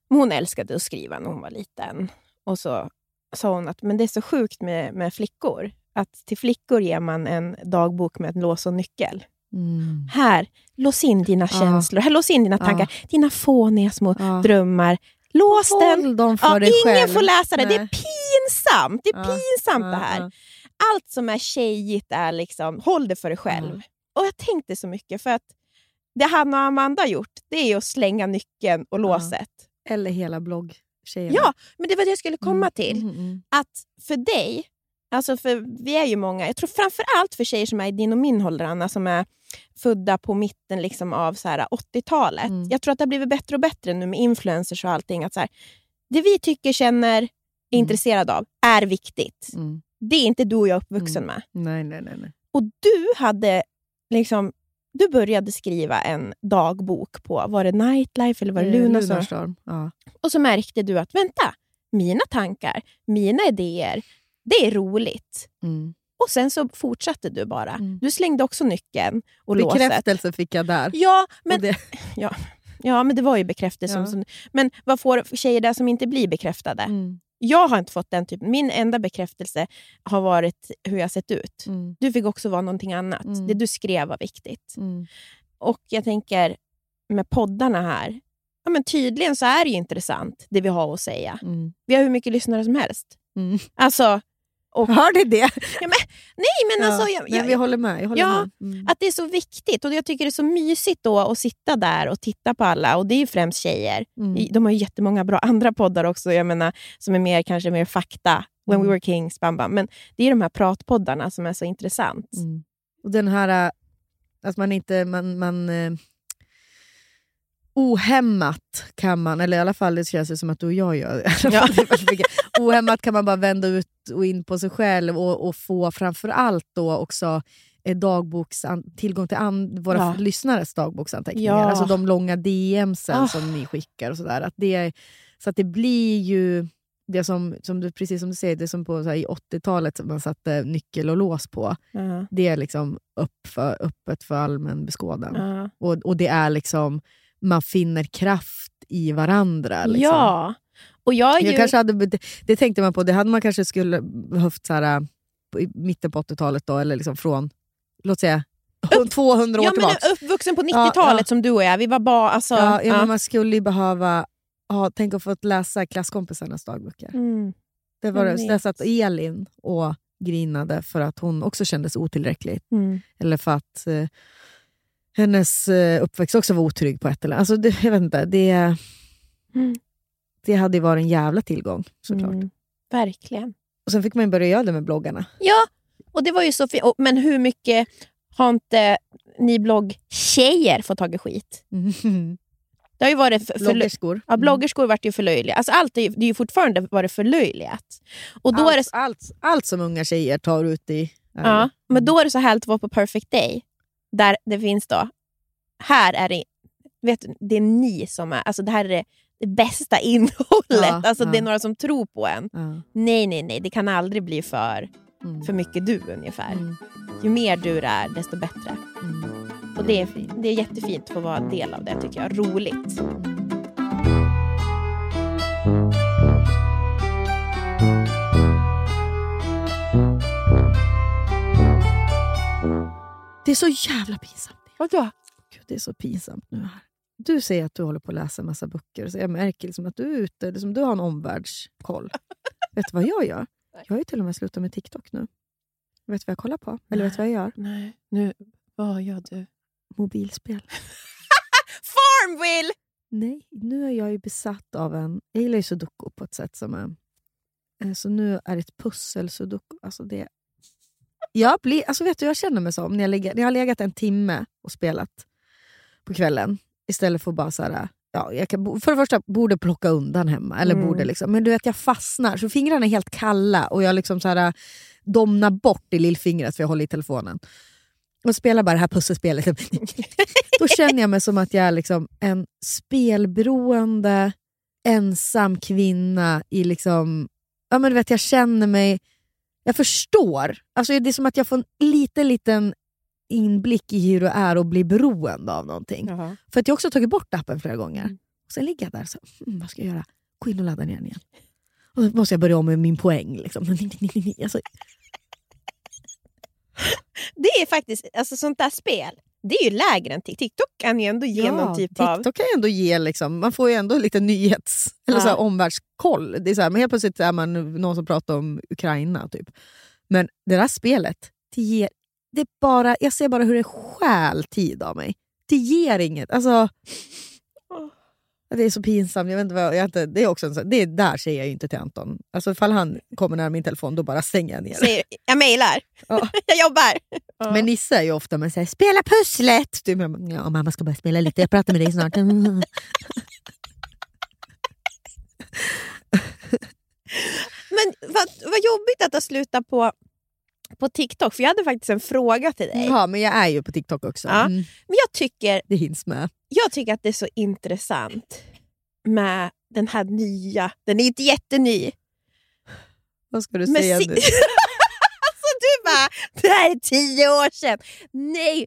Hon älskade att skriva när hon var liten. Och så sa hon att men det är så sjukt med, med flickor. Att till flickor ger man en dagbok med en lås och nyckel. Mm. Här, lås in dina känslor. Ah. Här, lås in dina tankar. Ah. Dina fåniga små ah. drömmar. Lås den. Dem för ja, dig ingen själv. Får läsa det. Nej. Det är pinsamt. Det är ah. pinsamt ah. det här. Allt som är tjejigt är liksom, håll det för dig själv. Mm. Och jag tänkte så mycket för att det Hanna och Amanda har gjort, det är ju att slänga nyckeln och låset. Ja. Eller hela bloggtjejerna. Ja, men det var det jag skulle komma mm. till. Mm, mm. Att för dig, alltså för vi är ju många, jag tror framförallt för tjejer som är i din och min ålder, Anna, som är födda på mitten liksom av så här åttiotalet. Mm. Jag tror att det har blivit bättre och bättre nu med influencers och allting. Att så här, det vi tycker, känner, är mm. intresserade av är viktigt. Mm. Det är inte du och jag uppvuxen mm. med. Nej, nej, nej, nej. Och du hade liksom... Du började skriva en dagbok på, var det Nightlife eller var det Luna? Lunarstorm, ja. Och så märkte du att, vänta, mina tankar, mina idéer, det är roligt. Mm. Och sen så fortsatte du bara. Mm. Du slängde också nyckeln och låset. Bekräftelse fick jag där. Ja, men det... ja, ja, men det var ju bekräftelse. Ja. Som, men vad får tjejer där som inte blir bekräftade? Mm. Jag har inte fått den typen. Min enda bekräftelse har varit hur jag sett ut. Mm. Du fick också vara någonting annat. Mm. Det du skrev var viktigt. Mm. Och jag tänker med poddarna här. Ja, men tydligen så är det ju intressant det vi har att säga. Mm. Vi har hur mycket lyssnare som helst. Mm. Alltså... Och, hör du det? Ja, men, nej, men ja, alltså... Jag, nej, jag, jag, jag håller med. Jag håller ja, med. Mm. Att det är så viktigt. Och jag tycker det är så mysigt då att sitta där och titta på alla. Och det är ju främst tjejer. Mm. De har ju jättemånga bra andra poddar också. Jag menar, som är mer, kanske mer fakta. When mm. we were kings, bam, bam. Men det är de här pratpoddarna som är så intressant. Mm. Och den här... Att man inte... Man, man, ohämmat kan man, eller i alla fall det känns det som att du och jag gör det. Ja. Ohämmat kan man bara vända ut och in på sig själv och, och få framförallt då också dagboks, tillgång till an, våra ja. lyssnares dagboksanteckningar. Ja. Alltså de långa D M:sen oh. som ni skickar och sådär. Att det, så att det blir ju det som, som du, precis som du säger, det som på så här, i åttiotalet man satte nyckel och lås på. Uh-huh. Det är liksom upp för, öppet för allmän beskådan. Uh-huh. Och, och det är liksom man finner kraft i varandra liksom. Ja. Och jag, ju... jag kanske hade, det tänkte man på, det hade man kanske skulle behövt så här i mitten på åttiotalet då, eller liksom från låt säga tvåhundra ja, år tillbaka. Ja, men uppvuxen på nittiotalet ja, ja. Som du och jag. Vi var bara, alltså... Ja, ja. Man skulle ju behöva... Ja, tänk att få läsa klasskompisarnas dagböcker. Mm. Det var det. Jag satt Elin och grinade för att hon också kändes otillräcklig. Mm. Eller för att eh, hennes uppväxt också var otrygg på ett eller annat. Alltså, det, jag vet inte. Det, mm. det hade ju varit en jävla tillgång, såklart. Mm. Verkligen. Och sen fick man ju börja göra det med bloggarna. Ja, och det var ju så fint. Men hur mycket har inte ni bloggtjejer fått tag i skit? Mm. Det har ju varit för, bloggerskor. Ja, bloggerskor har varit ju förlöjliga. Alltså allt är, det är ju fortfarande varit förlöjligat. Och då allt, är det... allt, allt som unga tjejer tar ut i... Ja, mm. men då är det så här att vara på Perfect Day. Där det finns då... Här är det... Vet du, det är ni som är... Alltså det här är det, det bästa innehållet. Ja, alltså ja. Det är några som tror på en. Ja. Nej, nej, nej. Det kan aldrig bli för, mm. för mycket du ungefär. Mm. Ju mer du är, desto bättre. Mm. Och det är, det är jättefint att få vara en del av det, tycker jag. Roligt. Det är så jävla pinsamt. Vadå? Gud, det är så pinsamt nu här. Du säger att du håller på att läsa en massa böcker. Så jag märker liksom att du är ute, liksom du har en omvärldskoll. Vet du vad jag gör? Jag har ju till och med slutat med TikTok nu. Vet du vad jag kollar på? Eller vet du vad jag gör? Nej, nu... Vad gör du? Mobilspel. Farmville! Nej, nu är jag ju besatt av en... Jag gillar ju sudoku på ett sätt som är... Så alltså nu är det ett pussel sudoku. Alltså det... Jag blir... Alltså vet du, jag känner mig så. När jag, lägger, när jag har legat en timme och spelat på kvällen. Istället för bara så här... Ja, jag kan, för det första borde plocka undan hemma. Eller mm. borde liksom... Men du vet, jag fastnar. Så fingrarna är helt kalla. Och jag liksom så här... Domnar bort i lillfingret för jag håller i telefonen. Och spelar bara det här pusselspelet. Då känner jag mig som att jag är liksom en spelberoende, ensam kvinna i liksom... Ja men du vet, jag känner mig... Jag förstår. Alltså det är som att jag får en liten, liten inblick i hur det är och bli beroende av någonting. Uh-huh. För att jag också tagit bort appen flera gånger. Mm. Och sen ligger jag där så, mm, vad ska jag göra? Gå in och ladda ner den igen. Och då måste jag börja om med min poäng liksom. Alltså... Det är faktiskt, alltså sånt där spel, det är ju lägre än TikTok. TikTok kan ju ändå ge ja, någon typ TikTok av... TikTok kan ju ändå ge liksom, man får ju ändå lite nyhets, eller ja. Så här omvärldskoll. Det är så här, men helt plötsligt är man någon som pratar om Ukraina typ. Men det där spelet, det ger, det är bara, jag ser bara hur det stjäl tid av mig. Det ger inget, alltså... Oh. Det är så pinsamt, jag vet inte vad jag, jag inte, det är också en sån, det är, där säger jag ju inte till Anton. Alltså ifall han kommer nära min telefon, då bara stänger jag ner. Säger, jag mejlar, ja. Jag jobbar. Ja. Men Nisse är ju ofta med säger spela pusslet. Du, men, ja, mamma ska bara spela lite, jag pratar med dig snart. Mm. Men vad, vad jobbigt att ha slutat på, på TikTok, för jag hade faktiskt en fråga till dig. Ja, men jag är ju på TikTok också. Ja. Mm. Men jag tycker... Det hinns med. Jag tycker att det är så intressant med den här nya... Den är inte jätteny. Vad ska du men säga si- nu? Alltså du bara, det här är tio år sedan. Nej,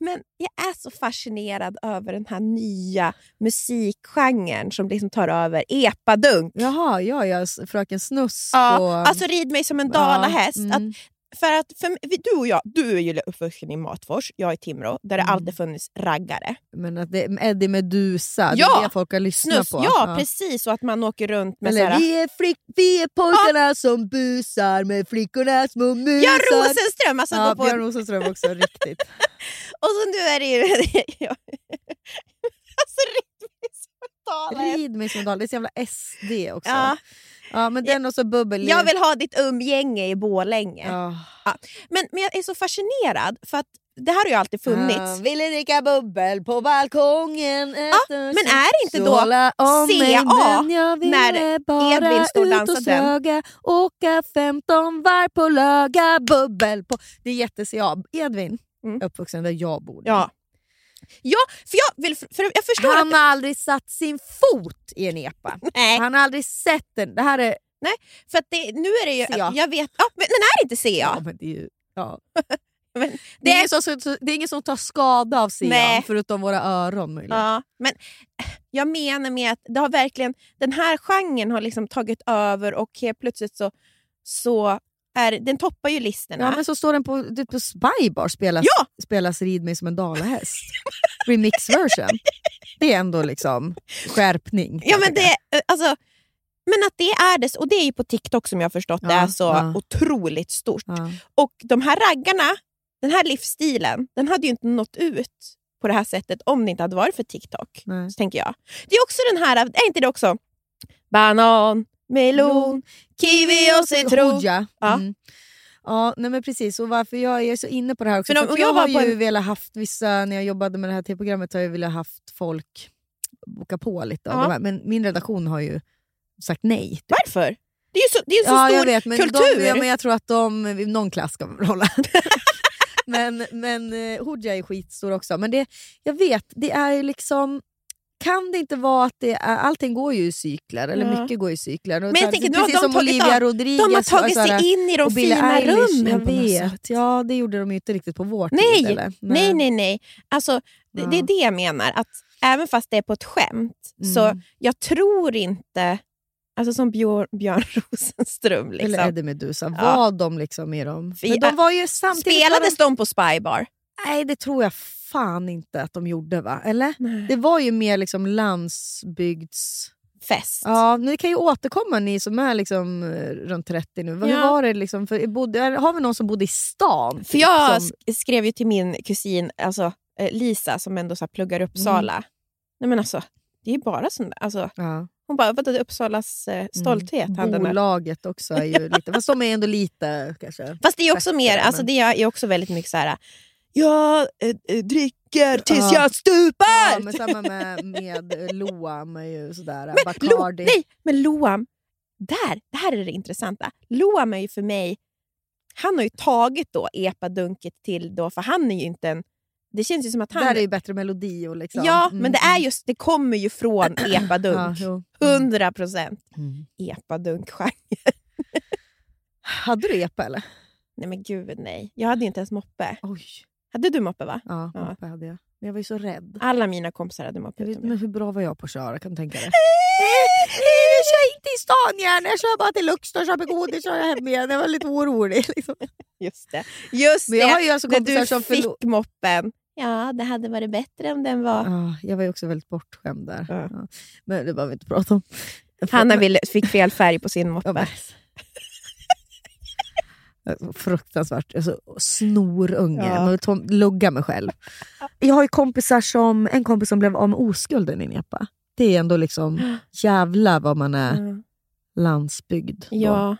men jag är så fascinerad över den här nya musikgenren som liksom tar över epadunk. Jaha, ja, jag Fröken Snusk. Ja, och, alltså rid mig som en dalahäst. Ja, mm. att, för att för, du och jag, du är ju uppvuxen i Matfors, jag är i Timrå, där det mm. alltid funnits raggare. Men att det är Eddie Meduza, ja, det är det folk har lyssnat Snus, på. Ja, ja, precis, och att man åker runt med såhär... Vi är, flick, vi är pojkarna ja. som busar med flickorna små musar. Ja, Rosenström! Alltså, ja, på... Björn Rosenström också, riktigt. Och så nu är det ju... alltså riktigt spontalet. Rid mig som dal, det är så jävla S D också. Ja. Ja, men den och så bubbel. Jag vill ha ditt umgänge i Borlänge. Oh. Ja. Men, men jag är så fascinerad för att det här har ju alltid funnits. Ah, ville dricka bubbel på balkongen. Ja, men är det inte då C A när Edvin står och dansar den? Åka femton var på löga bubbel på. Det är jätte-C A. Edvin, mm. uppvuxen där jag bor. Ja. Ja, för jag vill för jag förstår han att... har aldrig satt sin fot i en epa. Nej. Han har aldrig sett den. Det här är nej, för att det nu är det ju jag, jag vet. Ja, men den är inte ser jag. Ja, men det är ju ja. men det, det är, är... Så, så, så det är ingen som tar skada av sig förutom våra öron möjligen. Ja, men jag menar med att det har verkligen den här genren har liksom tagit över och plötsligt så så är, den toppar ju listorna. Ja, men så står den på, det, på Spybar spelas, ja! Spelas Rid mig som en dalahäst. Remix version. Det är ändå liksom skärpning. Ja, men det, alltså, men att det är det, och det är ju på TikTok som jag har förstått, ja, det är så ja. otroligt stort. Ja. Och de här raggarna, den här livsstilen, den hade ju inte nått ut på det här sättet om det inte hade varit för TikTok. Nej. Så tänker jag. Det är också den här, är inte det också? Banan, melon, kiwi och citron. Ja. Mm. Ja, nej men precis. Och varför jag är så inne på det här också. Om, jag, jag har ju en... velat haft vissa, när jag jobbade med det här T-programmet har jag velat haft folk boka på lite av ja. de här. Men min redaktion har ju sagt nej. Typ. Varför? Det är ju så, det är en så ja, stor jag vet, men kultur. De, ja, men jag tror att de, någon klass ska hålla. men men Hodja är skitstor också. Men det, jag vet, det är ju liksom... Kan det inte vara att det är, allting går ju i cykler, eller ja. mycket går i cykler. Men jag tänker, precis som Olivia Rodriguez. De har tagit sig här, in i de fina rummen. Jag vet, ja det gjorde de ju inte riktigt på vår nej. tid. Eller? Nej, nej, nej. Alltså, ja. det är det jag menar. Att även fast det är på ett skämt, mm. så jag tror inte, alltså som Björn, Björn Rosenström. Liksom. Eller Eddie Meduza, ja. var de liksom i dem? Men de var ju samtidigt... Spelades de, de på Spybar? Nej, det tror jag fan inte att de gjorde, va? Eller? Nej. Det var ju mer liksom landsbygdsfest. Ja, nu kan ju återkomma ni som är liksom runt trettio nu. Hur ja. var det liksom? För, bodde, har vi någon som bodde i stan? För jag som... skrev ju till min kusin, alltså Lisa, som ändå så här pluggar i Uppsala. Mm. Nej men alltså, det är bara sån där. Alltså, ja. Hon bara, vad är Uppsalas stolthet? Mm. Bolaget också är ju lite, fast de är ändå lite kanske. Fast det är också bättre, mer, men... alltså det är också väldigt mycket så här... Jag äh, dricker tills ja. jag stupar! Ja, men samma med, med Loam är ju sådär. Men, Bacardi. Lo, nej, men Loam, där, det här är det intressanta. Loam är ju för mig, han har ju tagit då epadunket till då, för han är ju inte en, det känns ju som att han... Där är ju bättre melodi och liksom. Ja, mm. men det är just, det kommer ju från epadunk. Hundra procent. Mm. Epadunkgenre. Hade du epa eller? Nej men gud nej, jag hade ju inte ens moppe. Oj. Hade du moppe va? Ja, ja. moppe hade jag. Men jag var ju så rädd. Alla mina kompisar hade moppe. Vet, men hur bra var jag på att köra, kan du tänka dig? Jag kör inte i stan igen, jag kör bara till Luxor och köper godis och jag hem igen. Jag var lite orolig liksom. Just det. Just men jag det, har ju alltså kompisar du som fick förlo- moppen. Ja, det hade varit bättre om den var... Ja, jag var ju också väldigt bortskämd där. Ja. Ja. Men det var vi inte prata om. Hanna ville, fick fel färg på sin moppe. Ja, fruktansvärt, alltså, snorunge ja. man tom- lugga mig själv. Jag har ju kompisar som en kompis som blev av med oskulden i Nepa. Det är ändå liksom jävla vad man är mm. landsbygd då. Ja.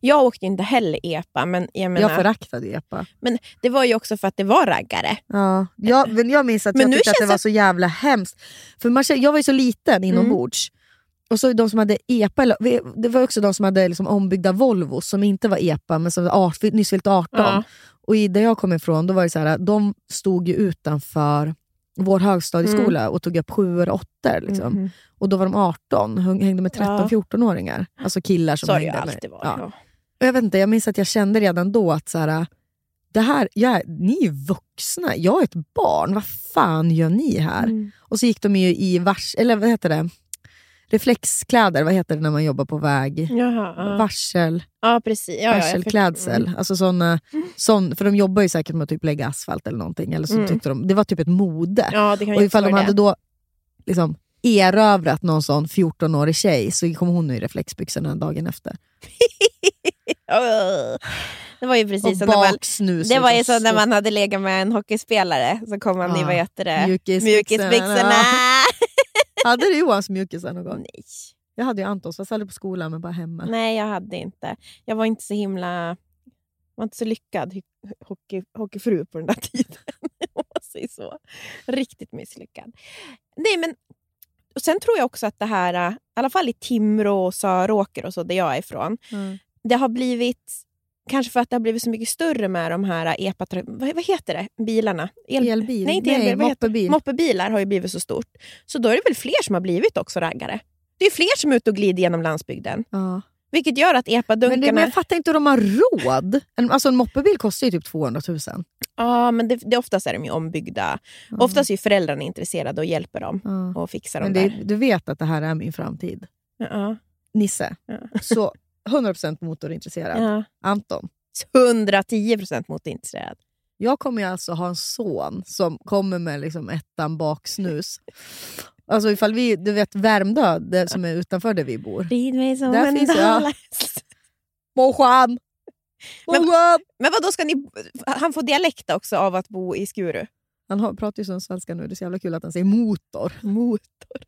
Jag åkte inte heller epa, men jag menar, jag föraktade epa. Men det var ju också för att det var raggare. Ja, jag, men jag minns att men jag tyckte att det var att... så jävla hemskt. För man, jag var ju så liten inombords. Mm. Och så de som hade E P A, eller, det var också de som hade liksom ombyggda Volvo som inte var E P A, men som var nyss fyllt arton. Ja. Och i där jag kom ifrån, då var det så här, de stod ju utanför vår högstadieskola mm. och tog upp sjuor och åttor liksom. Mm. Och då var de arton, hängde med tretton-fjorton-åringar. Ja. Alltså killar som så hängde med. Var, ja. Ja. Och jag vet inte, jag minns att jag kände redan då att så här, det här, jag, ni är vuxna, jag är ett barn, vad fan gör ni här? Mm. Och så gick de ju i vars, eller vad heter det? Reflexkläder, vad heter det när man jobbar på väg? Jaha, ja. Varsel. Ja, precis. Ja, varselklädsel. Ja, mm. Alltså sådana, sån, för de jobbar ju säkert med att typ lägga asfalt eller någonting. Eller så mm. tyckte de, det var typ ett mode. Ja, det kan. Och ifall de hade det. Då liksom erövrat någon sån fjorton-årig tjej så kom hon nu i reflexbyxorna dagen efter. Det var ju precis som baksnus, det var ju så när man hade legat med en hockeyspelare så kom man ja. i, vad heter det? Mjukisbyxorna. Hade du Johans mjukisar någon gång? Nej. Jag hade ju Antons, jag satt på skolan men bara hemma. Nej, jag hade inte. Jag var inte så himla... var inte så lyckad hockey, hockeyfru på den där tiden. Jag säger så. Riktigt misslyckad. Nej, men... Och sen tror jag också att det här... I alla fall i Timrå och Söråker och så, där jag är ifrån. Mm. Det har blivit... Kanske för att det har blivit så mycket större med de här epa... Vad, vad heter det? Bilarna? El, Elbil. Nej, inte elbil. Nej, vad moppebil. Heter? Moppebilar har ju blivit så stort. Så då är det väl fler som har blivit också raggare. Det är fler som är ute och glider genom landsbygden. Ja. Vilket gör att epadunkarna... Men, men jag fattar inte hur de har råd. En, alltså en moppebil kostar ju typ tvåhundratusen. Ja, men det, det oftast är de ju ombyggda. Ja. Oftast är ju föräldrarna intresserade och hjälper dem. Ja. Och fixar dem men det, där. Du vet att det här är min framtid. Ja. Nisse. Ja. Så... hundra procent motorintresserad. Ja. Anton. hundra tio procent motorintresserad. Jag kommer ju alltså ha en son som kommer med liksom ettan baksnus. Alltså ifall vi, du vet, Värmdö, det som är utanför där vi bor. Rid mig som där en finns jag. Mojan. Mojan. Men vad då ska ni, han får dialekt också av att bo i Skuru. Han har, pratar ju som svenska nu, det är så jävla kul att han säger motor. Motor.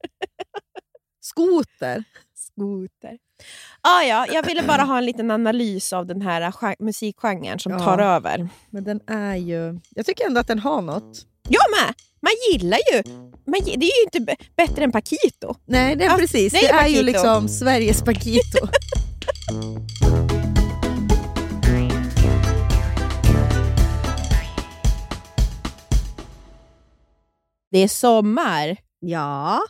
Skoter. Skoter. Ah, ja, jag ville bara ha en liten analys av den här gen- musikgenren som ja, tar över. Men den är ju... Jag tycker ändå att den har något. Ja, men man gillar ju... Man, det är ju inte b- bättre än Paquito. Nej, det är alltså, precis. Det är, det är ju liksom Sveriges Paquito. Det är sommar. Ja,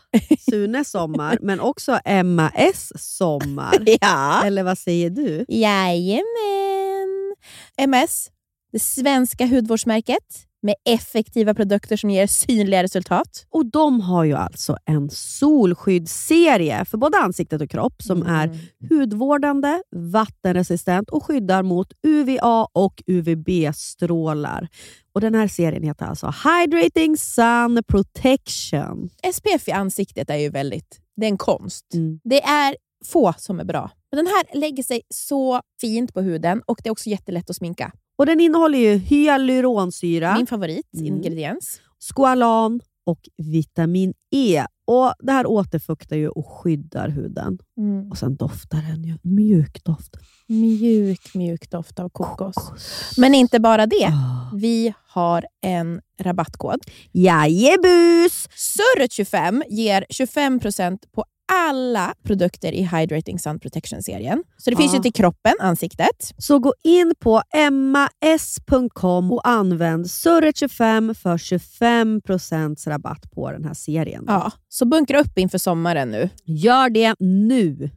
Sunes sommar. Men också M S sommar. Ja. Eller vad säger du? Jajamän. M S, det svenska hudvårdsmärket med effektiva produkter som ger synliga resultat. Och de har ju alltså en solskyddsserie för både ansiktet och kropp som mm. är hudvårdande, vattenresistent och skyddar mot U V A och U V B-strålar. Och den här serien heter alltså Hydrating Sun Protection. S P F i ansiktet är ju väldigt, det är en konst. Mm. Det är få som är bra. Men den här lägger sig så fint på huden och det är också jättelätt att sminka. Och den innehåller ju hyaluronsyra. Min favoritingrediens. Mm. Squalan och vitamin E. Och det här återfuktar ju och skyddar huden. Mm. Och sen doftar den ju. Mjuk doft. Mjuk, mjuk doft av kokos. kokos. Men inte bara det. Vi har en rabattkod. Jajebus! Surret tjugofem ger tjugofem procent på alla produkter i Hydrating Sun Protection-serien. Så det finns ja. ju till kroppen, ansiktet. Så gå in på m a s punkt com och använd Surret tjugofem för tjugofem procent rabatt på den här serien. Ja, så bunkra upp inför sommaren nu. Gör det nu.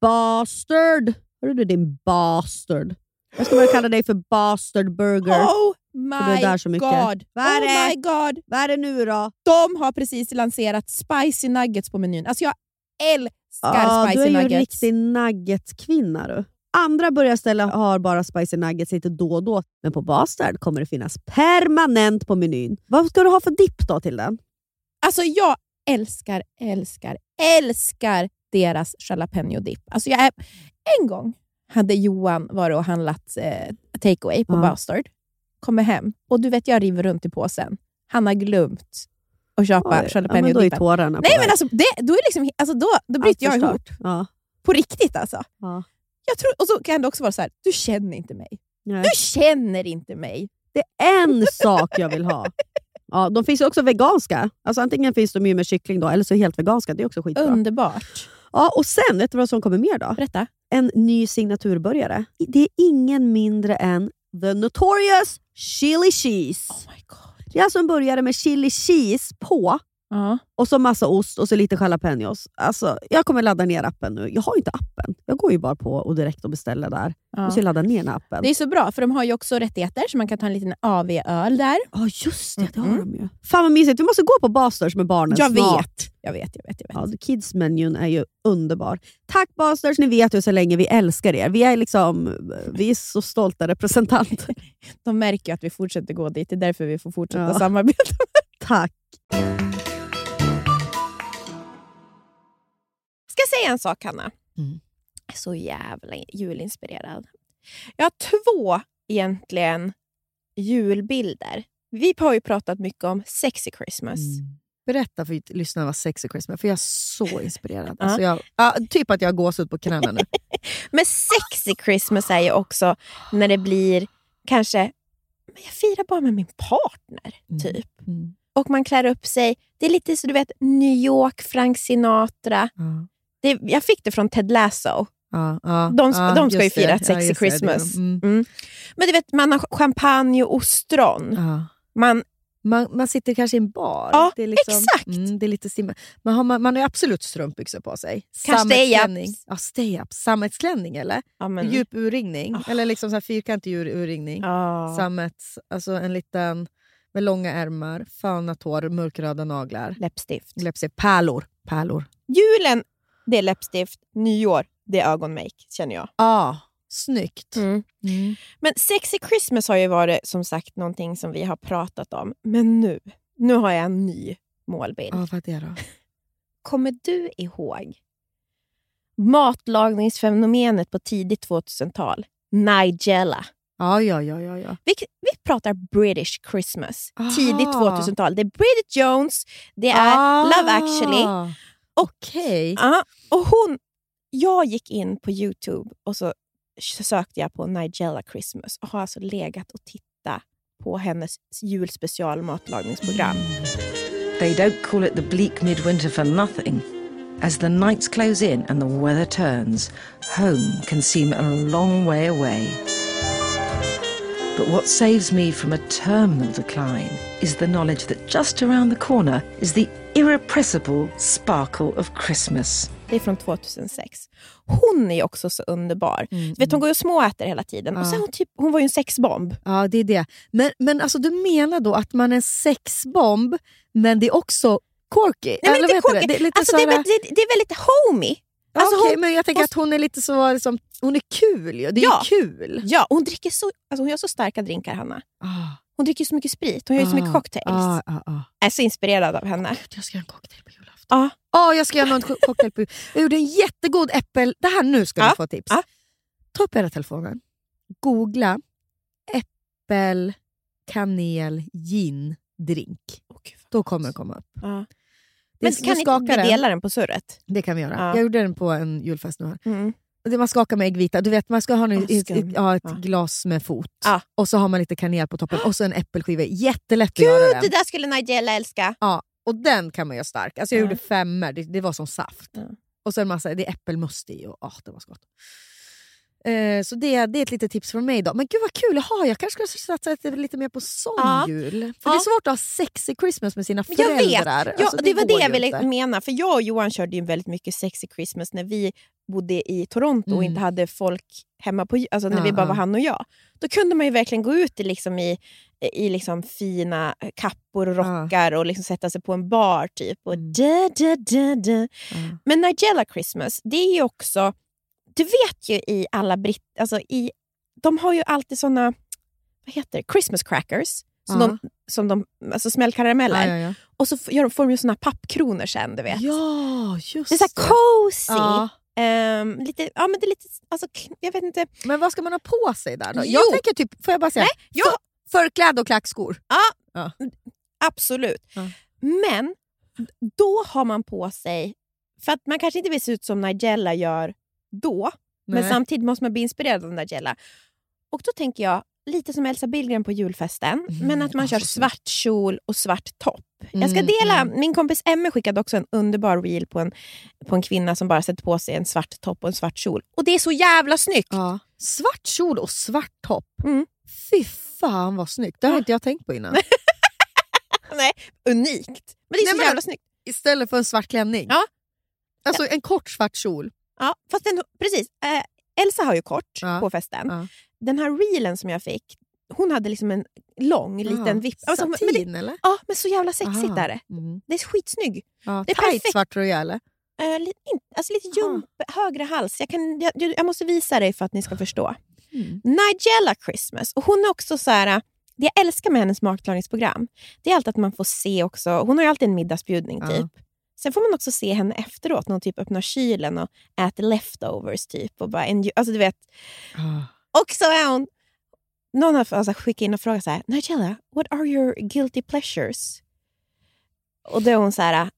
Bastard! Hör du din bastard? Jag ska bara kalla dig för Bastard Burger. Oh my god. Vad är det? Vad är det nu då? De har precis lanserat Spicy Nuggets på menyn. Alltså jag älskar ah, spicy nuggets. Du är nuggets. Ju en riktig nuggetkvinna du. Andra börjarställen har bara spicy nuggets lite då och då. Men på Bastard kommer det finnas permanent på menyn. Vad ska du ha för dipp då till den? Alltså jag älskar, älskar, älskar deras jalapeno-dipp. Alltså jag är... En gång hade Johan varit och handlat eh, takeaway på ja. Bastard. Kommer hem. Och du vet jag river runt i påsen. Han har glömt och köpa ja, jalapeno ja, dippen. Nej där. Men alltså, det, då, är liksom, alltså då, då bryter jag förstört. ihop. Ja. På riktigt alltså. Ja. Jag tror, och så kan det också vara så här, du känner inte mig. Nej. Du känner inte mig. Det är en sak jag vill ha. Ja, de finns ju också veganska. Alltså antingen finns de ju med kyckling då, eller så helt veganska. Det är också skitbra. Underbart. Ja, och sen, vet du vad som kommer mer då? Berätta. En ny signaturbörjare. Det är ingen mindre än The Notorious Chili Cheese. Oh my god. Det är alltså en burgare med chili cheese på. Uh-huh. Och så massa ost och så lite jalapenos. Alltså, jag kommer ladda ner appen nu. Jag har ju inte appen. Jag går ju bara på och direkt och beställer där. Uh-huh. Och så laddar ner den appen. Det är så bra, för de har ju också rättigheter. Så man kan ta en liten A V-öl där. Ja, oh, just det. Mm-hmm. Det har de ju. Fan vad mysigt. Vi måste gå på Bastards med barnen jag snart. Vet. Jag vet, jag vet, jag vet. Ja, kids-menyn är ju underbar. Tack Bastards, ni vet ju så länge vi älskar er. Vi är liksom, vi är så stolta representanter. De märker ju att vi fortsätter gå dit. Det är därför vi får fortsätta ja. samarbeta. Tack. Ska säga en sak, Hanna. Mm. Så jävla julinspirerad. Jag har två egentligen julbilder. Vi har ju pratat mycket om Sexy Christmas. Mm. Berätta för lyssnarna vad Sexy Christmas, för jag är så inspirerad. Alltså jag, ja, typ att jag gås ut på knäna nu. Men Sexy Christmas är ju också när det blir kanske, men jag firar bara med min partner typ. Mm. Mm. Och man klär upp sig. Det är lite så du vet, New York, Frank Sinatra. Mm. Det, jag fick det från Ted Lasso. Ja, ja, de, ja, de ska ju fira ett Sexy ja, Christmas. Det, mm. Mm. Men du vet, man har champagne och ostron. Ja. Man, man, man sitter kanske i en bar. Ja, det är liksom, exakt. Mm, det är lite sim- man, har, man, man har absolut strumpbyxor på sig. Sammetsklänning. Ja, stay up. Sammetsklänning eller? Ja, men... Djup urringning. Oh. Eller liksom så här fyrkantig ur, urringning. Oh. Sammets, alltså en liten... Med långa ärmar, fönat hår, mörkröda naglar. Läppstift. Läppstift. Pärlor. Pärlor. Julen, det är läppstift. Nyår, det är ögonmake, känner jag. Ja, ah, snyggt. Mm. Mm. Men Sexy Christmas har ju varit, som sagt, någonting som vi har pratat om. Men nu, nu har jag en ny målbild. Ja, ah, vad är det då? Kommer du ihåg matlagningsfenomenet på tidigt tvåtusen-tal? Nigella. Ja, ja, ja, ja, ja. Vi, vi pratar British Christmas. Ah. Tidigt tvåtusen-tal. Det är Bridget Jones. Det är ah. Love Actually. Okej. Okay. Uh, och hon... Jag gick in på YouTube och så sökte jag på Nigella Christmas. Och har alltså legat och tittat på hennes julspecialmatlagningsprogram. They don't call it the bleak midwinter for nothing. As the nights close in and the weather turns, home can seem a long way away. But what saves me from a terminal decline is the knowledge that just around the corner is the irrepressible sparkle of Christmas. Det är från tvåtusen sex. Hon är också så underbar. Mm. Du vet, hon går ju och småäter hela tiden. Ja. Och sen hon, typ, hon var ju en sexbomb. Ja, det är det. Men, men alltså, du menar då att man är sexbomb, men det är också corky? Nej, men inte corky. Det? Det, är lite alltså, sådär... det, är, det, det är väl lite homey. Alltså, okej, hon, men jag tänker hon... att hon är lite så... Liksom, hon är kul, ja. Det är ja. kul. Ja, hon dricker så... Alltså, hon gör så starka drinkar, Hanna. Ah. Hon dricker så mycket sprit. Hon gör ah. så mycket cocktails. Ah, ah, ah. Jag är så inspirerad av henne. Oh, jag ska göra en cocktail på julafton. Ja. Ah. Oh, jag ska göra en cocktail på julafton. Jag gjorde en jättegod äppel... Det här nu ska ah. du få tips. Ah. Ta upp era telefonen. Googla äppel, kanel, gin, drink. Okay, då kommer det komma upp. Ah. Men kan inte vi dela den på surret? Det kan vi göra. Ja. Jag gjorde den på en julfest nu här. Mm. Man skakar med äggvita. Du vet, man ska ha nu ett, ett, ja, ett ja. glas med fot. Ja. Och så har man lite kanel på toppen. Och så en äppelskiva. Jättelätt Gud, att göra den. Det där skulle Nigella älska. Ja, och den kan man göra stark. Alltså jag ja. gjorde femmer. Det, det var som saft. Ja. Och så en massa, det är äppelmust i. Och åh, det var så gott. Eh, så det, det är ett litet tips från mig idag. Men gud vad kul, ha, jag kanske skulle satsa lite mer på sån ja. jul. För ja. det är svårt att ha sexy Christmas med sina föräldrar. Jag vet, alltså, ja, det, det var det jag ville inte. mena. För jag och Johan körde ju väldigt mycket sexy Christmas när vi bodde i Toronto mm. och inte hade folk hemma på, alltså när ja, vi bara ja. var han och jag. Då kunde man ju verkligen gå ut i, liksom, i, i liksom fina kappor och rockar ja. och liksom sätta sig på en bar typ. Och da, da, da, da. Ja. Men Nigella Christmas, det är ju också... Du vet ju i alla britt... Alltså i, de har ju alltid såna... Vad heter det? Christmas crackers. Som uh-huh. de, som de alltså smällkarameller. Ja, ja, ja. Och så får, får de ju såna pappkronor sen, du vet. Ja, just det. Är så här cozy. Ja. Um, lite, ja, men det är lite... Alltså, jag vet inte. Men vad ska man ha på sig där då? Jo. Jag tänker typ... Får jag bara säga? Nej, jag... För, förklädd och klackskor. Ja, ja. Absolut. Ja. Men då har man på sig... För att man kanske inte vill se ut som Nigella gör... då, Nej. men samtidigt måste man bli inspirerad av den där Gella. Och då tänker jag lite som Elsa Billgren på julfesten, mm, men att man asså. kör svart kjol och svart topp. Mm, jag ska dela, mm. min kompis Emma skickade också en underbar reel på en, på en kvinna som bara sätter på sig en svart topp och en svart kjol. Och det är så jävla snyggt. Ja. Svart kjol och svart topp. Mm. Fy fan vad snyggt. Det har ja. inte jag tänkt på innan. Nej, unikt. Men det är Nej, så men, jävla snyggt. Istället för en svart klänning. Ja. Alltså ja. en kort svart kjol. Ja, fast den, precis. Eh, Elsa har ju kort ja, på festen. Ja. Den här reelen som jag fick, hon hade liksom en lång liten ja, vipp. Alltså, satin, det, eller? Ja, men så jävla sexigt där det. Mm. Det är skitsnygg. Ja, det är tajt perfekt. Svart tröja, eller? Eh, li, in, alltså lite jump, högre hals. Jag, kan, jag, jag måste visa dig för att ni ska förstå. Mm. Nigella Christmas. Och hon är också så här... Det jag älskar med hennes matlagningsprogram, det är alltid att man får se också... Hon har ju alltid en middagsbjudning, typ. Ja. Sen får man också se henne efteråt när hon typ öppnar kylen och äter leftovers typ. Och bara, enjoy, alltså du vet. Uh. Och så är hon... Någon har alltså, skickat in och frågat så här, Nigella, what are your guilty pleasures? Och då är hon så här,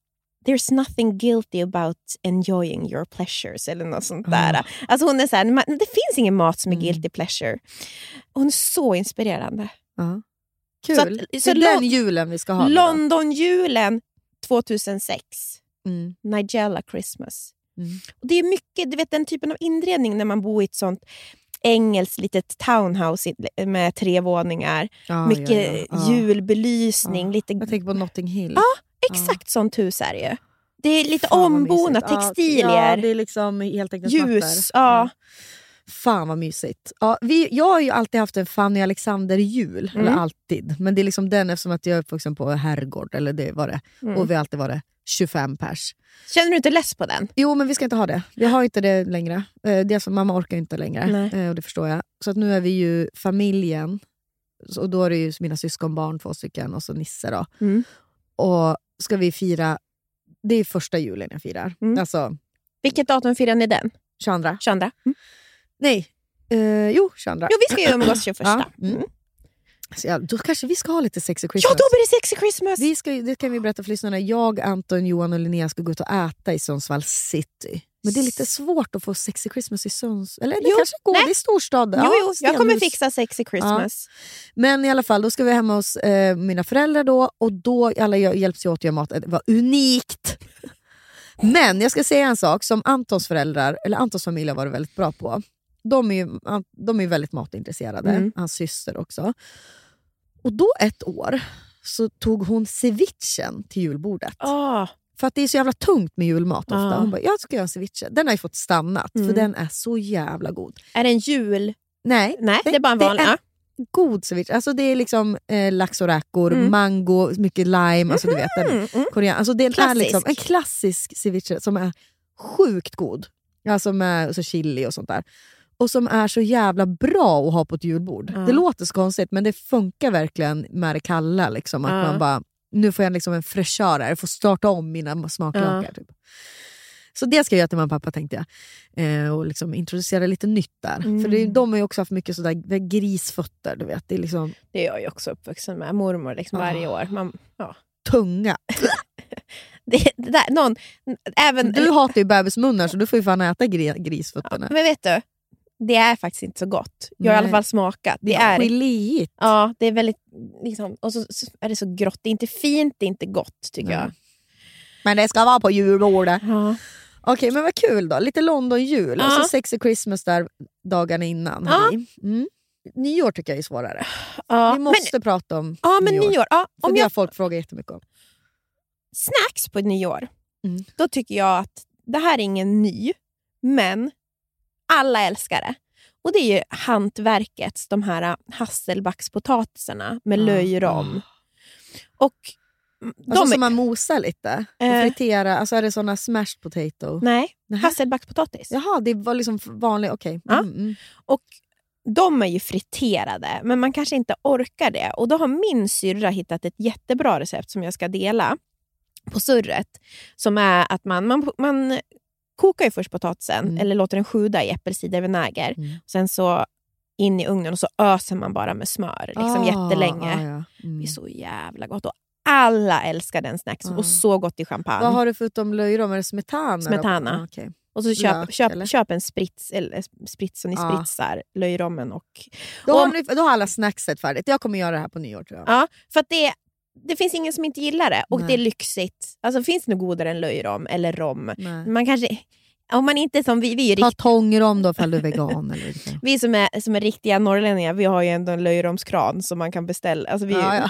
there's nothing guilty about enjoying your pleasures. Eller något sånt uh. där. Alltså hon är så här, det finns ingen mat som är mm. guilty pleasure. Och hon är så inspirerande. Uh. Kul, så att, så det är den julen vi ska ha. London-julen. tvåtusen sex. Mm. Nigella Christmas. Mm. Och det är mycket, du vet den typen av inredning när man bor i ett sånt engelskt litet townhouse med tre våningar. Ah, mycket ja, ja. Ah. julbelysning. Ah. Lite... Jag tänker på Notting Hill. Ja, ah, exakt ah. sånt hus är det ju. Det är lite ombonat textilier. Ah, ja, det är liksom helt enkelt ljus. Ja. Ah. Fan vad mysigt. Ja, vi, jag har ju alltid haft en Fanny Alexander jul. Mm. Eller alltid. Men det är liksom den eftersom att jag är på, på herrgård. Eller det var det. Mm. Och vi har alltid varit tjugofem pers. Känner du inte less på den? Jo, men vi ska inte ha det. Vi har inte det längre. Dels för mamma orkar inte längre. Nej. Och det förstår jag. Så att nu är vi ju familjen. Och då är det ju mina syskonbarn, två stycken. Och så Nisse då. Mm. Och ska vi fira... Det är första julen jag firar. Mm. Alltså, vilket datum firar ni den? tjugoandra. tjugoandra. Mm. Nej. Uh, jo, tjugoandra. Jo, vi ska ju umgås tjugoförsta. Ja. Mm. Så ja, då kanske vi ska ha lite sexy Christmas. Ja, då blir det sexy Christmas. Vi ska, det kan vi berätta för lyssnarna. Jag, Anton, Johan och Linnea ska gå ut och äta i Sundsvall city. Men det är lite svårt att få sexy Christmas i Sundsvall. Eller det jo, kanske går, nej. Det är storstad. Jo, jo, jag kommer fixa sexy Christmas. Ja. Men i alla fall, då ska vi hemma hos eh, mina föräldrar då. Och då alla hjälps jag åt att göra mat. Det var unikt. Men jag ska säga en sak som Antons föräldrar, eller Antons familj har varit väldigt bra på. De är ju de är väldigt matintresserade. Mm. Hans syster också. Och då ett år så tog hon cevichen till julbordet. Oh. För att det är så jävla tungt med julmat ofta. Oh. Hon bara, jag ska göra ceviche. Den har ju fått stannat, mm. för den är så jävla god. Är det en jul? Nej. Nej, det, det är bara en vanlig. God ceviche. Alltså det är liksom eh, lax och räkor, mm. mango, mycket lime. Alltså du vet, mm. den korean. Alltså det är liksom en klassisk ceviche som är sjukt god. Alltså med alltså chili och sånt där. Och som är så jävla bra att ha på ett julbord. Mm. Det låter så konstigt, men det funkar verkligen med det kalla. Liksom, att mm. man bara, nu får jag liksom en fräschör här. Jag får starta om mina smaklökar. Mm. Typ. Så det ska jag göra till mamma och pappa, tänkte jag. Eh, och liksom introducera lite nytt där. Mm. För det, de har ju också haft mycket sådär grisfötter, du vet. Det är liksom... Det är jag ju också uppvuxen med. Mormor liksom ah. varje år. Man, ja. Tunga. Det, det där, någon, även... Du hatar ju bebismunnar, så du får ju fan äta gri, grisfötterna. Ja, men vet du? Det är faktiskt inte så gott. Jag har i alla fall smakat. Det, det är geligt. Ja, det är väldigt liksom, och så, så är det så grått. Det är inte fint, det är inte gott, tycker Nej. jag. Men det ska vara på julbordet. Ja. Okej, men vad kul då. Lite London-jul. Ja. Och så sexy Christmas där dagarna innan. Ja. Mm. Nyår tycker jag är svårare. Ja. Vi måste men, prata om ja, men nyår. nyår. Ja, om För det har folk frågat jättemycket om. Snacks på nyår. Mm. Då tycker jag att det här är ingen ny, men alla älskar det. Och det är ju hantverkets, de här hasselbackspotatisarna med löjrom. Mm. Och de alltså är, som man mosar lite och eh, fritera. Alltså är det såna smashed potato? Nej, Nähä. hasselbackspotatis. Jaha, det var liksom vanligt, okej. Okay. Mm, ja. mm. Och de är ju friterade, men man kanske inte orkar det. Och då har min syrra hittat ett jättebra recept som jag ska dela på surret. Som är att man... man, man kokar ju först potatisen, mm. eller låter den sjuda i äppelcidervinäger. Mm. Sen så in i ugnen och så öser man bara med smör. Liksom ah, jättelänge. Ah, ja. mm. Det är så jävla gott. Och alla älskar den snacksen. Ah. Och så gott i champagne. Vad har du förutom löjrom? Är det smetana? Smetana. Ah, okay. Och så köp, Lök, köp, köp en sprits, eller sprits som ni ah. spritsar löjrommen. Och, då, har och, ni, då har alla snackset färdigt. Jag kommer göra det här på nyår, tror jag. Ja, för att det är Det finns ingen som inte gillar det. Och Nej. det är lyxigt. Alltså finns det nog godare än löjrom eller rom. Nej. Man kanske, om man inte som vi, vi är ju riktigt... Ta tångrom då, fall du är vegan eller inte. Vi som är, som är riktiga norrlänningar, vi har ju ändå en löjromskran som man kan beställa. Alltså vi ja, ja.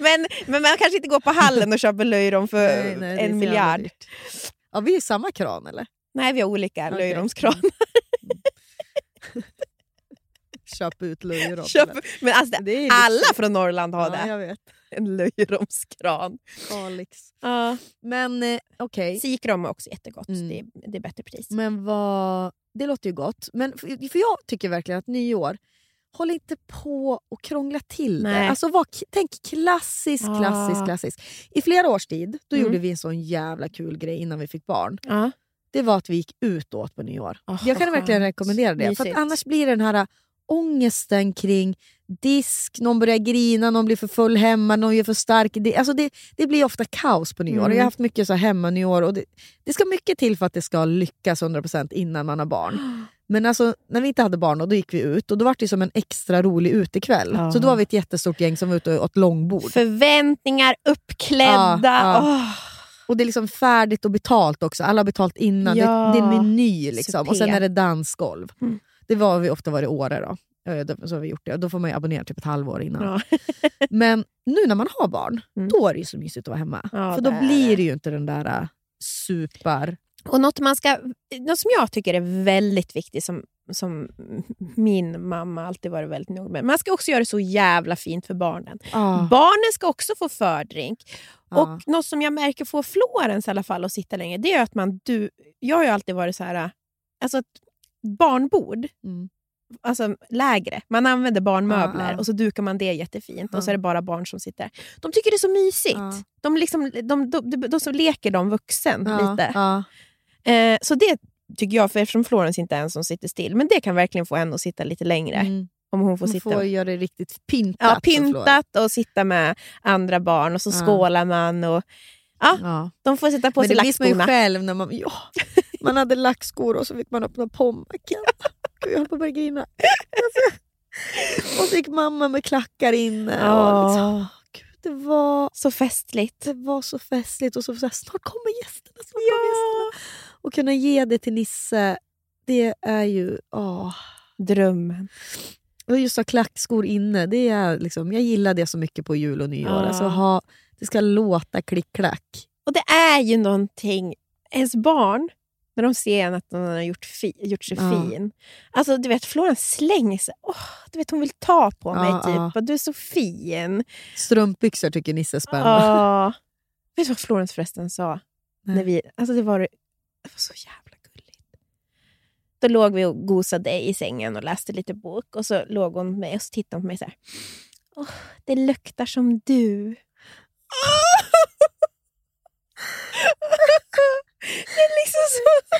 men, men man kanske inte går på hallen och köper löjrom för nej, nej, en miljard. Ja, vi är samma kran, eller? Nej, vi har olika okay. löjromskranar. Köp ut löjrom. Köp, men alltså, det är alla liksom... från Norrland har ja, det. jag vet. En löjromskran. Kalix. Ja. Men eh, okej. Okay. Sikrom är också jättegott. Mm. Det, är, det är bättre pris. Men vad... Det låter ju gott. Men för, för jag tycker verkligen att nyår, håll inte på och krångla till Nej. det. Alltså var, tänk klassisk, klassisk, ja. klassisk. I flera års tid, då mm. gjorde vi en sån jävla kul grej innan vi fick barn. Ja. Det var att vi gick utåt på nyår. Oh, jag kan oh, verkligen rekommendera det. Mysigt. För att annars blir den här... ångesten kring disk, någon börjar grina, någon blir för full hemma, någon är för stark. Det, alltså det, det blir ofta kaos på nyår. Mm. Jag har haft mycket så här hemma nyår och det, det ska mycket till för att det ska lyckas hundra procent innan man har barn. Men alltså, när vi inte hade barn, då gick vi ut och då var det som en extra rolig utekväll. Ja. Så då var vi ett jättestort gäng som var ute och åt långbord. Förväntningar uppklädda. Ja, ja. Oh. Och det är liksom färdigt och betalt också. Alla har betalt innan. Ja. Det, det är en meny liksom. Super. Och sen är det dansgolv. Mm. Det var vi ofta var i Åre då. Så har vi gjort det. Då får man ju abonnera typ ett halvår innan. Ja. Men nu när man har barn, mm. då är det ju så mysigt att vara hemma. Ja, för då det blir det ju inte den där super... Och något, man ska, något som jag tycker är väldigt viktigt som som min mamma alltid varit väldigt nog med. Man ska också göra det så jävla fint för barnen. Ah. Barnen ska också få fördrink. Ah. Och något som jag märker får Florens i alla fall att sitta länge, det är att man, du, jag har ju alltid varit så här, alltså ett barnbord, mm. alltså lägre. Man använder barnmöbler ah, ah. och så dukar man det jättefint ah. och så är det bara barn som sitter. De tycker det är så mysigt. Ah. De, liksom, de, de, de, de som leker de vuxen ah, lite. Ah. Eh, så det tycker jag, för eftersom Florens inte är en som sitter still, men det kan verkligen få henne att sitta lite längre mm. om hon får hon sitta. Hon får göra det riktigt pintat. Ja, pintat och sitta med andra barn och så ja. skålar man och ja, ja, de får sitta på sig lackskorna. Men det visste man ju själv när man, ja, man hade lackskor och så fick man öppna pommacken. Gud, jag höll på att börja grina. Och så gick mamma med klackar inne ja. och liksom. Det var så festligt. Det var så festligt. Och så, så här, snart kommer gästerna. Snart ja. kommer gästerna. Och kunna ge det till Nisse. Det är ju, åh. Drömmen. Och just ha klackskor inne. Det är liksom, jag gillar det så mycket på jul och nyår. Ja. Alltså, ha, det ska låta klick-klack. Och det är ju någonting. Ens barn, när de ser att någon har gjort, fi, gjort sig ja. fin. Alltså du vet, Florens slänger sig. Åh, du vet, hon vill ta på mig ja, typ. Ja. Du är så fin. Strumpbyxor tycker Nisse är spännande. Ja. Vet du vad Florens förresten sa? Nej. När vi, alltså det var, det var så jävla gulligt. Då låg vi och gosade i sängen och läste lite bok. Och så låg hon med och så tittade hon på mig så här. Åh, det luktar som du. Det är liksom så.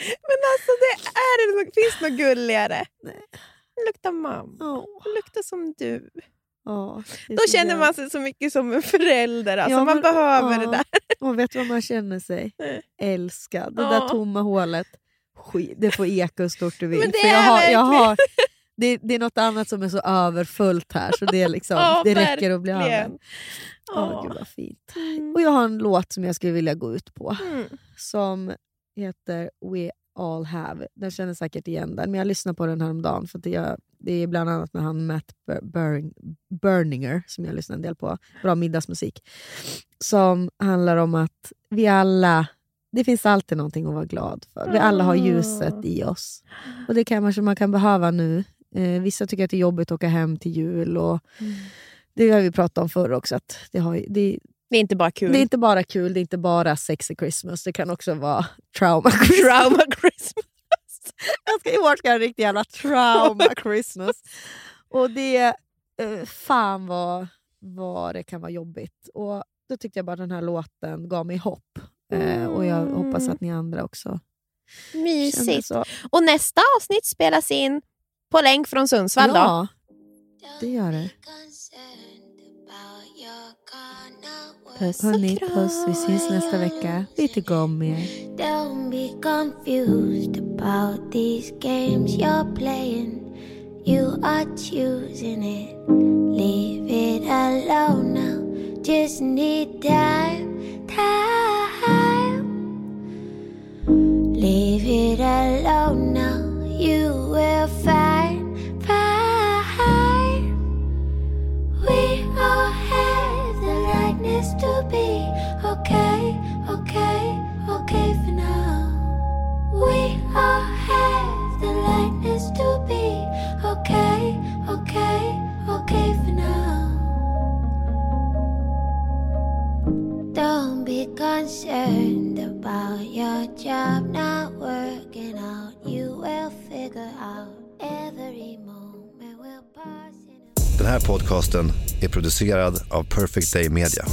Men alltså det är det finns något gulligare. Nej. Det luktar mamma. Oh. Det luktar som du. Oh, då känner jag. Man sig så mycket som en förälder. Alltså ja, man men, behöver oh. det där. Och vet vad man känner sig? Älskad. Det oh. där tomma hålet. Skit, det får eka hur stort du vill. Men det För jag är har, verkligen. jag har, det, det är något annat som är så överfullt här. Så det, är liksom, oh, det räcker verkligen. Att bli använd. Åh, oh, oh. gud vad fint. Mm. Och jag har en låt som jag skulle vilja gå ut på. Mm. Som heter We All Have. Den känner säkert igen den. Men jag lyssnar på den här om dagen. För att jag, det är bland annat med han Matt Berninger. Som jag lyssnar en del på. Bra middagsmusik. Som handlar om att vi alla... Det finns alltid någonting att vara glad för. Vi alla har ljuset i oss. Och det kanske man kan behöva nu. Eh, vissa tycker att det är jobbigt att åka hem till jul. Och... Mm. Det har vi pratat om förr också. Att det, har, det, det är inte bara kul. Det är inte bara kul. Det är inte bara sexy Christmas. Det kan också vara trauma Christmas. Trauma Christmas. Jag ska i år ska ha en riktig jävla trauma Christmas. Och det... Fan vad, vad det kan vara jobbigt. Och då tyckte jag bara den här låten gav mig hopp. Mm. Och jag hoppas att ni andra också... Mysigt. Och nästa avsnitt spelas in på länk från Sundsvall då. Ja, det gör det. Puss och kram. Puss, vi syns nästa vecka. Vi tycker om er. Don't be confused about these games you're playing. You are choosing it. Leave it alone now. Just need time, time. Leave it alone now. You will find, find. We all have the likeness to be okay, okay, okay for now. We all have the likeness to be okay, okay, okay for now. Don't be concerned about your job not working out. You will figure out every moment we'll pass in. Den här podcasten är producerad av Perfect Day Media.